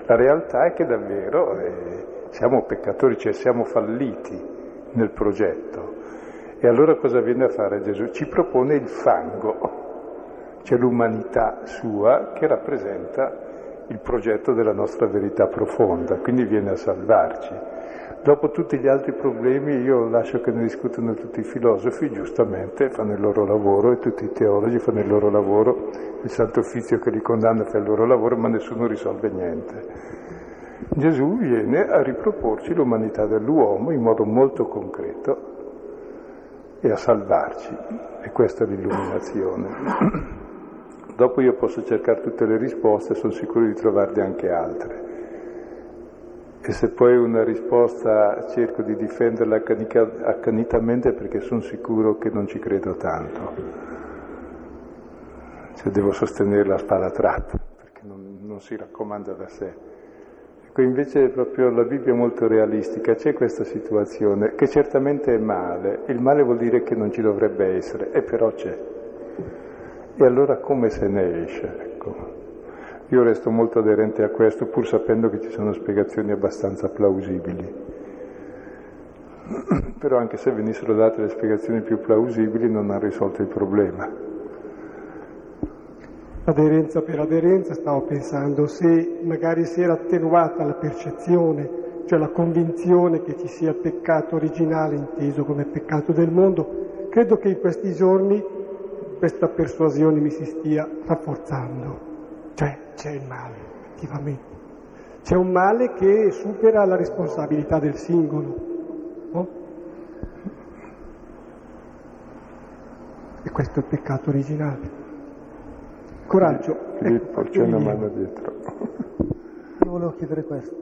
La realtà è che davvero eh, siamo peccatori, cioè siamo falliti nel progetto. E allora cosa viene a fare Gesù? Ci propone il fango, cioè l'umanità sua che rappresenta il progetto della nostra verità profonda, quindi viene a salvarci. Dopo tutti gli altri problemi io lascio che ne discutano tutti i filosofi, giustamente fanno il loro lavoro, e tutti i teologi fanno il loro lavoro, il Santo Uffizio che li condanna fa il loro lavoro, ma nessuno risolve niente. Gesù viene a riproporci l'umanità dell'uomo in modo molto concreto e a salvarci, e questa è l'illuminazione. Dopo io posso cercare tutte le risposte, sono sicuro di trovarne anche altre. E se poi una risposta cerco di difenderla accanitamente perché sono sicuro che non ci credo tanto. Cioè devo sostenere la spada tratta, perché non, non si raccomanda da sé. Ecco, invece proprio la Bibbia è molto realistica, c'è questa situazione che certamente è male. Il male vuol dire che non ci dovrebbe essere, e però c'è. E allora come se ne esce? Ecco. Io resto molto aderente a questo, pur sapendo che ci sono spiegazioni abbastanza plausibili. Però anche se venissero date le spiegazioni più plausibili, non ha risolto il problema. Aderenza per aderenza, stavo pensando, se magari si era attenuata la percezione, cioè la convinzione che ci sia il peccato originale, inteso come peccato del mondo, credo che in questi giorni questa persuasione mi si stia rafforzando, cioè c'è il male, effettivamente. C'è un male che supera la responsabilità del singolo, no? E questo è il peccato originale. Coraggio. Filippo, c'è una mano dietro. Io volevo chiedere questo.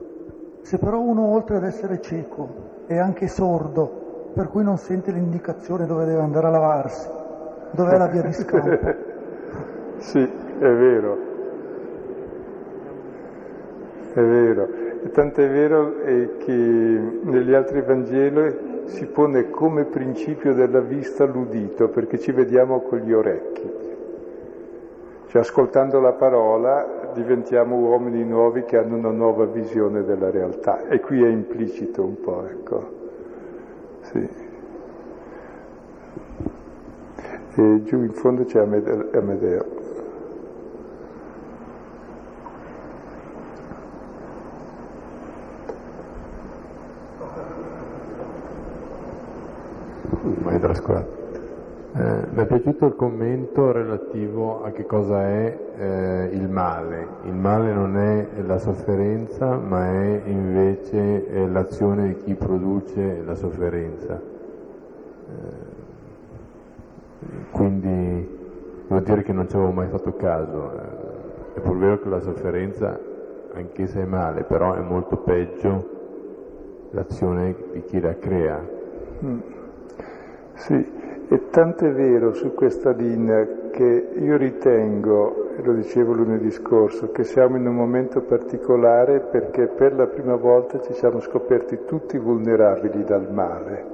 Se però uno, oltre ad essere cieco, è anche sordo, per cui non sente l'indicazione dove deve andare a lavarsi, dov'è la via di scampo? Sì, è vero, è vero. E tant'è vero che negli altri Vangeli si pone come principio della vista l'udito, perché ci vediamo con gli orecchi. Cioè, ascoltando la parola diventiamo uomini nuovi che hanno una nuova visione della realtà. E qui è implicito un po', ecco. Sì. E giù in fondo c'è Amedeo. Maestro Scuola, eh, mi è piaciuto il commento relativo a che cosa è eh, il male. Il male non è la sofferenza, ma è invece è l'azione di chi produce la sofferenza. Eh, Quindi vuol dire che non ci avevo mai fatto caso. È pur vero che la sofferenza, anche se è male, però è molto peggio l'azione di chi la crea. Mm. Sì, e tanto è vero su questa linea che io ritengo, e lo dicevo lunedì scorso, che siamo in un momento particolare perché per la prima volta ci siamo scoperti tutti vulnerabili dal male.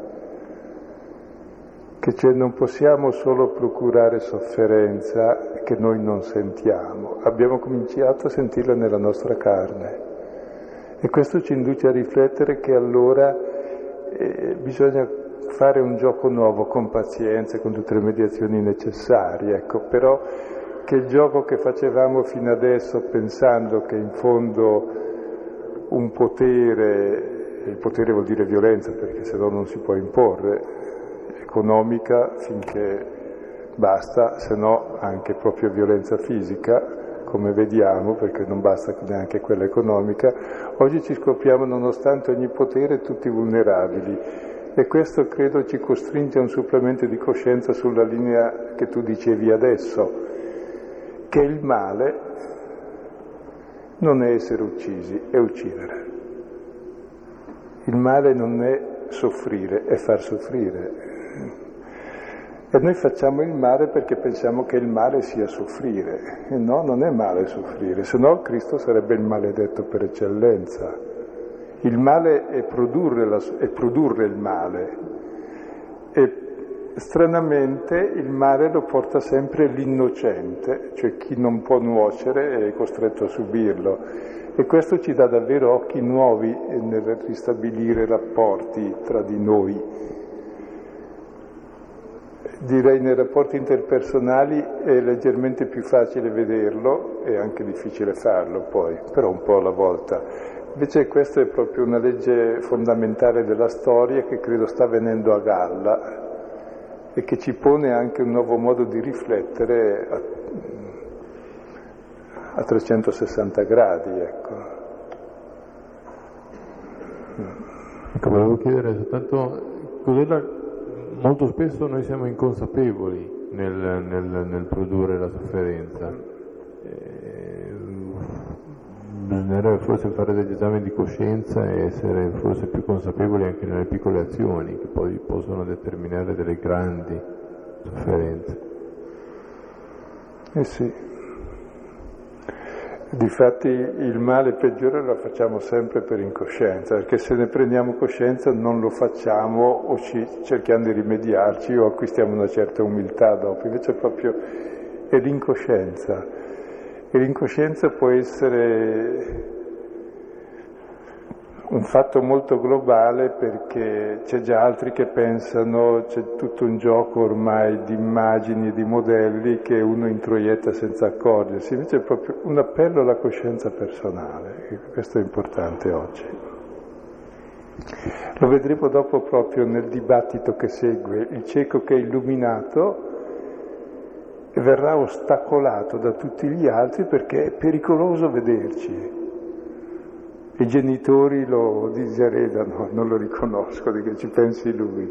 Che cioè non possiamo solo procurare sofferenza che noi non sentiamo, abbiamo cominciato a sentirla nella nostra carne, e questo ci induce a riflettere che allora eh, bisogna fare un gioco nuovo con pazienza, con tutte le mediazioni necessarie, ecco, però che il gioco che facevamo fino adesso pensando che in fondo un potere, il potere vuol dire violenza perché se no non si può imporre, economica finché basta, se no anche proprio violenza fisica come vediamo, perché non basta neanche quella economica. Oggi ci scopriamo nonostante ogni potere tutti vulnerabili, e questo credo ci costringe a un supplemento di coscienza sulla linea che tu dicevi adesso, che il male non è essere uccisi, è uccidere. Il male non è soffrire, è far soffrire. E noi facciamo il male perché pensiamo che il male sia soffrire, e no, non è male soffrire, se no Cristo sarebbe il maledetto per eccellenza. Il male è produrre, la, è produrre il male, e stranamente il mare lo porta sempre l'innocente, cioè chi non può nuocere è costretto a subirlo, e questo ci dà davvero occhi nuovi nel ristabilire rapporti tra di noi. Direi nei rapporti interpersonali è leggermente più facile vederlo, è anche difficile farlo poi, però un po' alla volta. Invece questa è proprio una legge fondamentale della storia che credo sta venendo a galla e che ci pone anche un nuovo modo di riflettere a, a trecentosessanta gradi, ecco. Ecco, volevo chiedere soltanto cos'è la... Molto spesso noi siamo inconsapevoli nel, nel, nel produrre la sofferenza. Eh, bisognerebbe forse fare degli esami di coscienza e essere forse più consapevoli anche nelle piccole azioni che poi possono determinare delle grandi sofferenze. Eh sì. Difatti il male peggiore lo facciamo sempre per incoscienza, perché se ne prendiamo coscienza non lo facciamo o ci cerchiamo di rimediarci o acquistiamo una certa umiltà dopo, invece proprio è l'incoscienza. E l'incoscienza può essere un fatto molto globale, perché c'è già altri che pensano, c'è tutto un gioco ormai di immagini e di modelli che uno introietta senza accorgersi, invece è proprio un appello alla coscienza personale, questo è importante oggi. Lo vedremo dopo proprio nel dibattito che segue, il cieco che è illuminato verrà ostacolato da tutti gli altri perché è pericoloso vederci. I genitori lo diseredano, non lo riconoscono, che ci pensi lui.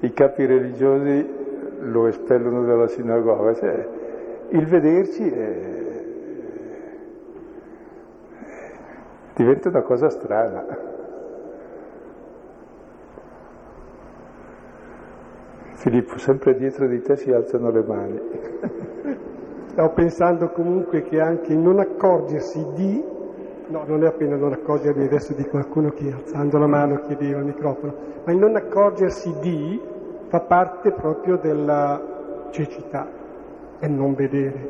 I capi religiosi lo espellono dalla sinagoga. Cioè, il vederci è... diventa una cosa strana. Filippo, sempre dietro di te si alzano le mani. Stavo pensando comunque che anche non accorgersi di... No, non è appena non accorgermi adesso di qualcuno che alzando la mano chiedeva il microfono, ma il non accorgersi di fa parte proprio della cecità, è non vedere.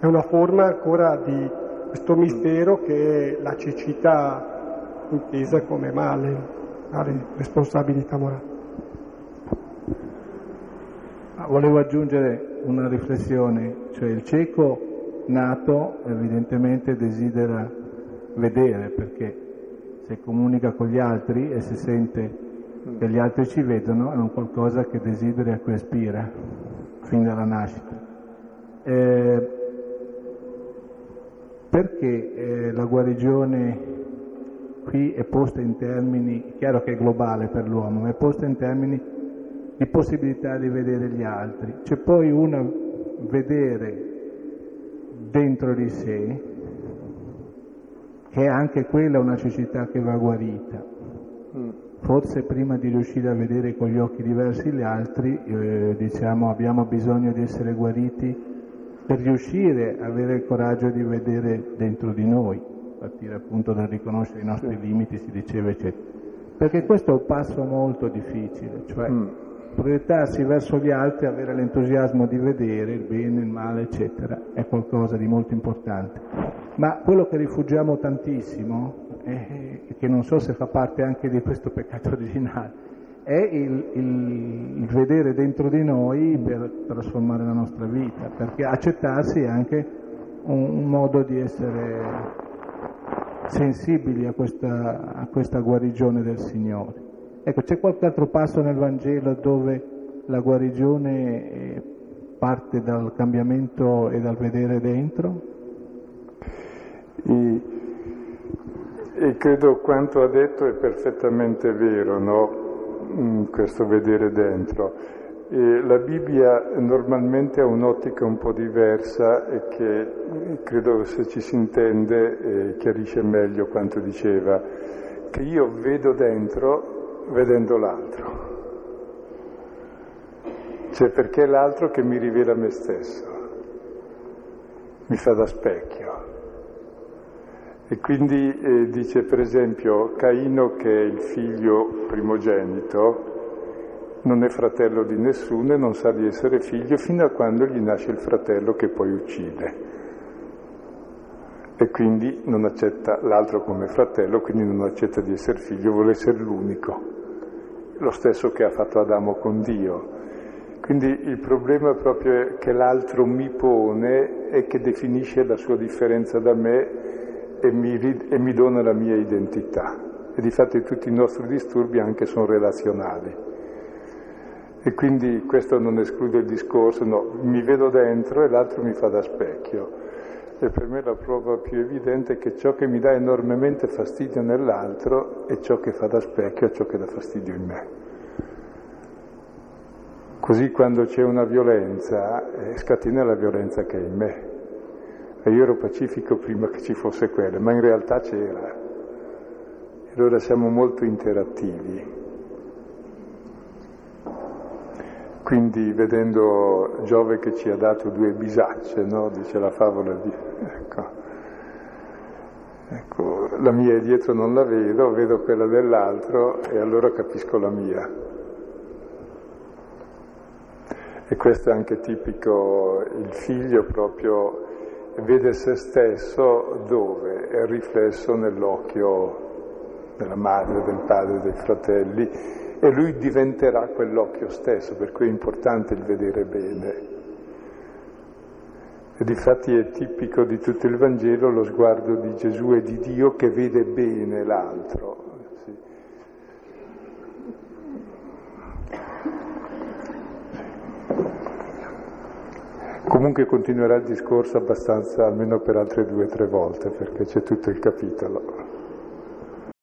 È una forma ancora di questo mistero che è la cecità intesa come male, male, responsabilità morale. Volevo aggiungere una riflessione, cioè il cieco nato evidentemente desidera vedere, perché se comunica con gli altri e si sente che gli altri ci vedono è un qualcosa che desidera e a cui aspira fin dalla nascita. Eh, perché eh, la guarigione qui è posta in termini, chiaro che è globale per l'uomo, ma è posta in termini di possibilità di vedere gli altri. C'è poi una vedere dentro di sé che è anche quella una cecità che va guarita. Forse prima di riuscire a vedere con gli occhi diversi gli altri, eh, diciamo, abbiamo bisogno di essere guariti per riuscire a avere il coraggio di vedere dentro di noi, partire appunto dal riconoscere i nostri limiti, si diceva, eccetera. Perché questo è un passo molto difficile, cioè mm. proiettarsi verso gli altri, avere l'entusiasmo di vedere il bene, il male, eccetera, è qualcosa di molto importante. Ma quello che rifugiamo tantissimo, e che non so se fa parte anche di questo peccato originale, è il, il, il vedere dentro di noi per trasformare la nostra vita, perché accettarsi è anche un, un modo di essere sensibili a questa, a questa guarigione del Signore. Ecco, c'è qualche altro passo nel Vangelo dove la guarigione parte dal cambiamento e dal vedere dentro? E, e credo quanto ha detto è perfettamente vero, no? Questo vedere dentro. E la Bibbia normalmente ha un'ottica un po' diversa e che credo, se ci si intende, eh, chiarisce meglio quanto diceva, che io vedo dentro vedendo l'altro, cioè perché è l'altro che mi rivela me stesso, mi fa da specchio. E quindi eh, dice per esempio Caino, che è il figlio primogenito, non è fratello di nessuno e non sa di essere figlio fino a quando gli nasce il fratello che poi uccide. E quindi non accetta l'altro come fratello, quindi non accetta di essere figlio, vuole essere l'unico. Lo stesso che ha fatto Adamo con Dio. Quindi il problema proprio che l'altro mi pone è che definisce la sua differenza da me e mi, e mi dona la mia identità. E di fatto tutti i nostri disturbi anche sono relazionali. E quindi questo non esclude il discorso, no, mi vedo dentro e l'altro mi fa da specchio. E per me la prova più evidente è che ciò che mi dà enormemente fastidio nell'altro è ciò che fa da specchio a ciò che dà fastidio in me. Così quando c'è una violenza, scatena la violenza che è in me. E io ero pacifico prima che ci fosse quella, ma in realtà c'era. E allora siamo molto interattivi. Quindi vedendo Giove che ci ha dato due bisacce, no? Dice la favola di... Ecco. ecco, la mia è dietro, non la vedo, vedo quella dell'altro e allora capisco la mia. E questo è anche tipico, il figlio proprio vede se stesso dove? È riflesso nell'occhio della madre, del padre, dei fratelli, e lui diventerà quell'occhio stesso, per cui è importante il vedere bene. E difatti è tipico di tutto il Vangelo lo sguardo di Gesù e di Dio che vede bene l'altro. Sì. Comunque continuerà il discorso abbastanza, almeno per altre due o tre volte, perché c'è tutto il capitolo.